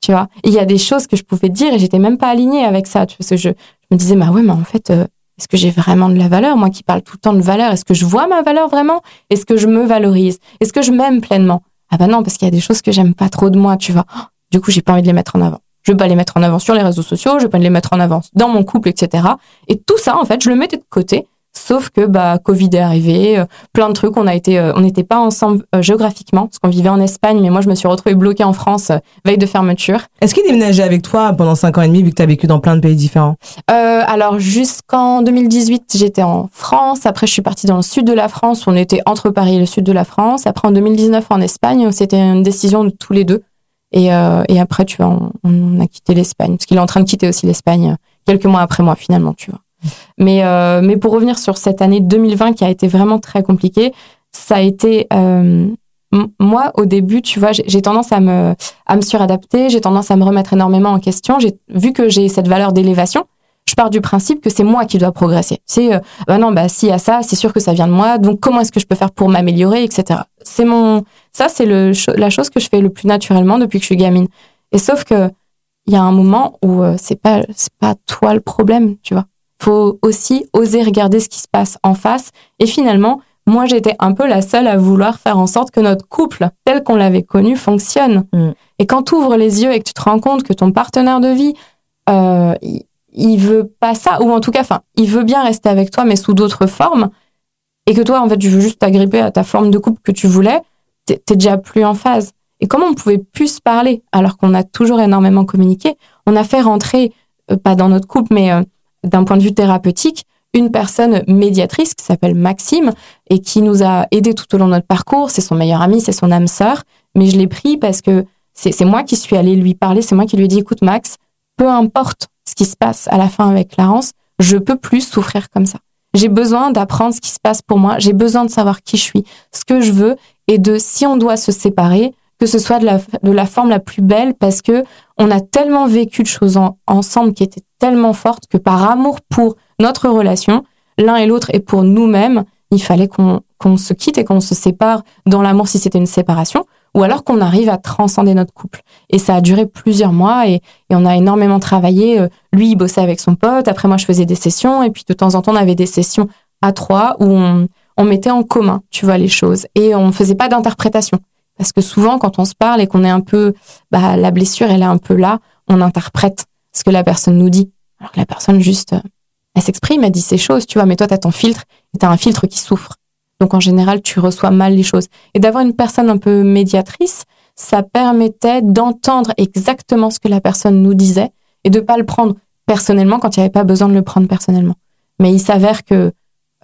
Tu vois? Il y a des choses que je pouvais dire et j'étais même pas alignée avec ça. Parce que je me disais, en fait, est-ce que j'ai vraiment de la valeur? Moi qui parle tout le temps de valeur, est-ce que je vois ma valeur vraiment? Est-ce que je me valorise? Est-ce que je m'aime pleinement? Ah non, parce qu'il y a des choses que j'aime pas trop de moi, tu vois. Du coup, j'ai pas envie de les mettre en avant. Je ne veux pas les mettre en avant sur les réseaux sociaux, je ne veux pas les mettre en avant dans mon couple, etc. Et tout ça, en fait, je le mettais de côté, Sauf que Covid est arrivé, plein de trucs, on n'était pas ensemble géographiquement, parce qu'on vivait en Espagne, mais moi je me suis retrouvée bloquée en France veille de fermeture. Est-ce qu'il déménageait avec toi pendant 5 ans et demi, vu que tu as vécu dans plein de pays différents ? Alors jusqu'en 2018, j'étais en France, après je suis partie dans le sud de la France, on était entre Paris et le sud de la France, après en 2019 en Espagne, c'était une décision de tous les deux, et après tu vois, on a quitté l'Espagne, parce qu'il est en train de quitter aussi l'Espagne quelques mois après moi finalement, tu vois. Mais pour revenir sur cette année 2020 qui a été vraiment très compliquée, ça a été moi au début, tu vois, j'ai tendance à me suradapter, j'ai tendance à me remettre énormément en question. Vu que j'ai cette valeur d'élévation, je pars du principe que c'est moi qui dois progresser. C'est s'il y a ça, c'est sûr que ça vient de moi. Donc comment est-ce que je peux faire pour m'améliorer, etc. C'est la chose que je fais le plus naturellement depuis que je suis gamine. Et sauf que il y a un moment où c'est pas toi le problème, tu vois. Faut aussi oser regarder ce qui se passe en face. Et finalement, moi, j'étais un peu la seule à vouloir faire en sorte que notre couple, tel qu'on l'avait connu, fonctionne. Mmh. Et quand tu ouvres les yeux et que tu te rends compte que ton partenaire de vie, il veut pas ça, ou en tout cas, il veut bien rester avec toi, mais sous d'autres formes, et que toi, en fait, tu veux juste t'agripper à ta forme de couple que tu voulais, t'es déjà plus en phase. Et comment on pouvait plus se parler, alors qu'on a toujours énormément communiqué? On a fait rentrer, pas dans notre couple, mais... d'un point de vue thérapeutique, une personne médiatrice qui s'appelle Maxime et qui nous a aidés tout au long de notre parcours. C'est son meilleur ami, c'est son âme sœur. Mais je l'ai pris parce que c'est moi qui suis allée lui parler. C'est moi qui lui ai dit, écoute Max, peu importe ce qui se passe à la fin avec Clarence, je peux plus souffrir comme ça. J'ai besoin d'apprendre ce qui se passe pour moi. J'ai besoin de savoir qui je suis, ce que je veux et si on doit se séparer, que ce soit de la forme la plus belle, parce que on a tellement vécu de choses ensemble qui étaient tellement fortes que par amour pour notre relation, l'un et l'autre, et pour nous-mêmes, il fallait qu'on se quitte et qu'on se sépare dans l'amour si c'était une séparation, ou alors qu'on arrive à transcender notre couple. Et ça a duré plusieurs mois et on a énormément travaillé. Lui, il bossait avec son pote, après moi, je faisais des sessions, et puis de temps en temps, on avait des sessions à trois où on mettait en commun, tu vois, les choses, et on faisait pas d'interprétation. Parce que souvent, quand on se parle et qu'on est un peu... la blessure, elle est un peu là, on interprète ce que la personne nous dit. Alors que la personne, juste, elle s'exprime, elle dit ses choses, tu vois. Mais toi, t'as ton filtre, et t'as un filtre qui souffre. Donc, en général, tu reçois mal les choses. Et d'avoir une personne un peu médiatrice, ça permettait d'entendre exactement ce que la personne nous disait et de pas le prendre personnellement quand il n'y avait pas besoin de le prendre personnellement. Mais il s'avère que...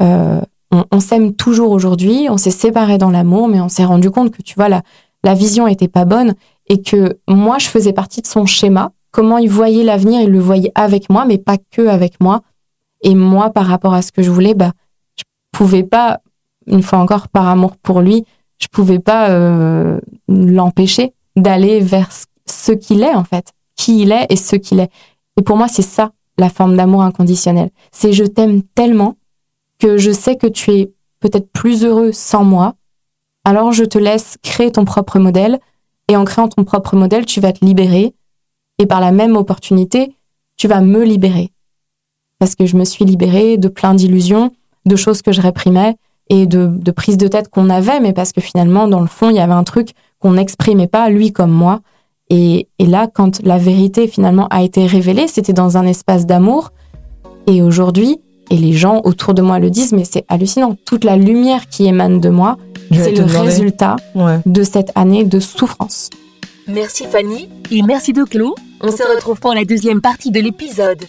on s'aime toujours aujourd'hui, on s'est séparés dans l'amour, mais on s'est rendu compte que, tu vois, la vision était pas bonne et que moi, je faisais partie de son schéma. Comment il voyait l'avenir, il le voyait avec moi, mais pas que avec moi. Et moi, par rapport à ce que je voulais, je pouvais pas, une fois encore, par amour pour lui, je pouvais pas l'empêcher d'aller vers ce qu'il est, en fait. Qui il est et ce qu'il est. Et pour moi, c'est ça, la forme d'amour inconditionnel. C'est je t'aime tellement que je sais que tu es peut-être plus heureux sans moi, alors je te laisse créer ton propre modèle, et en créant ton propre modèle, tu vas te libérer, et par la même opportunité, tu vas me libérer. Parce que je me suis libérée de plein d'illusions, de choses que je réprimais, et de prises de tête qu'on avait, mais parce que finalement, dans le fond, il y avait un truc qu'on n'exprimait pas, lui comme moi, et là, quand la vérité finalement a été révélée, c'était dans un espace d'amour, et aujourd'hui, et les gens autour de moi le disent, mais c'est hallucinant. Toute la lumière qui émane de moi, c'est le résultat de cette année de souffrance. Merci Fanny et merci De Clos. On se retrouve pour la deuxième partie de l'épisode.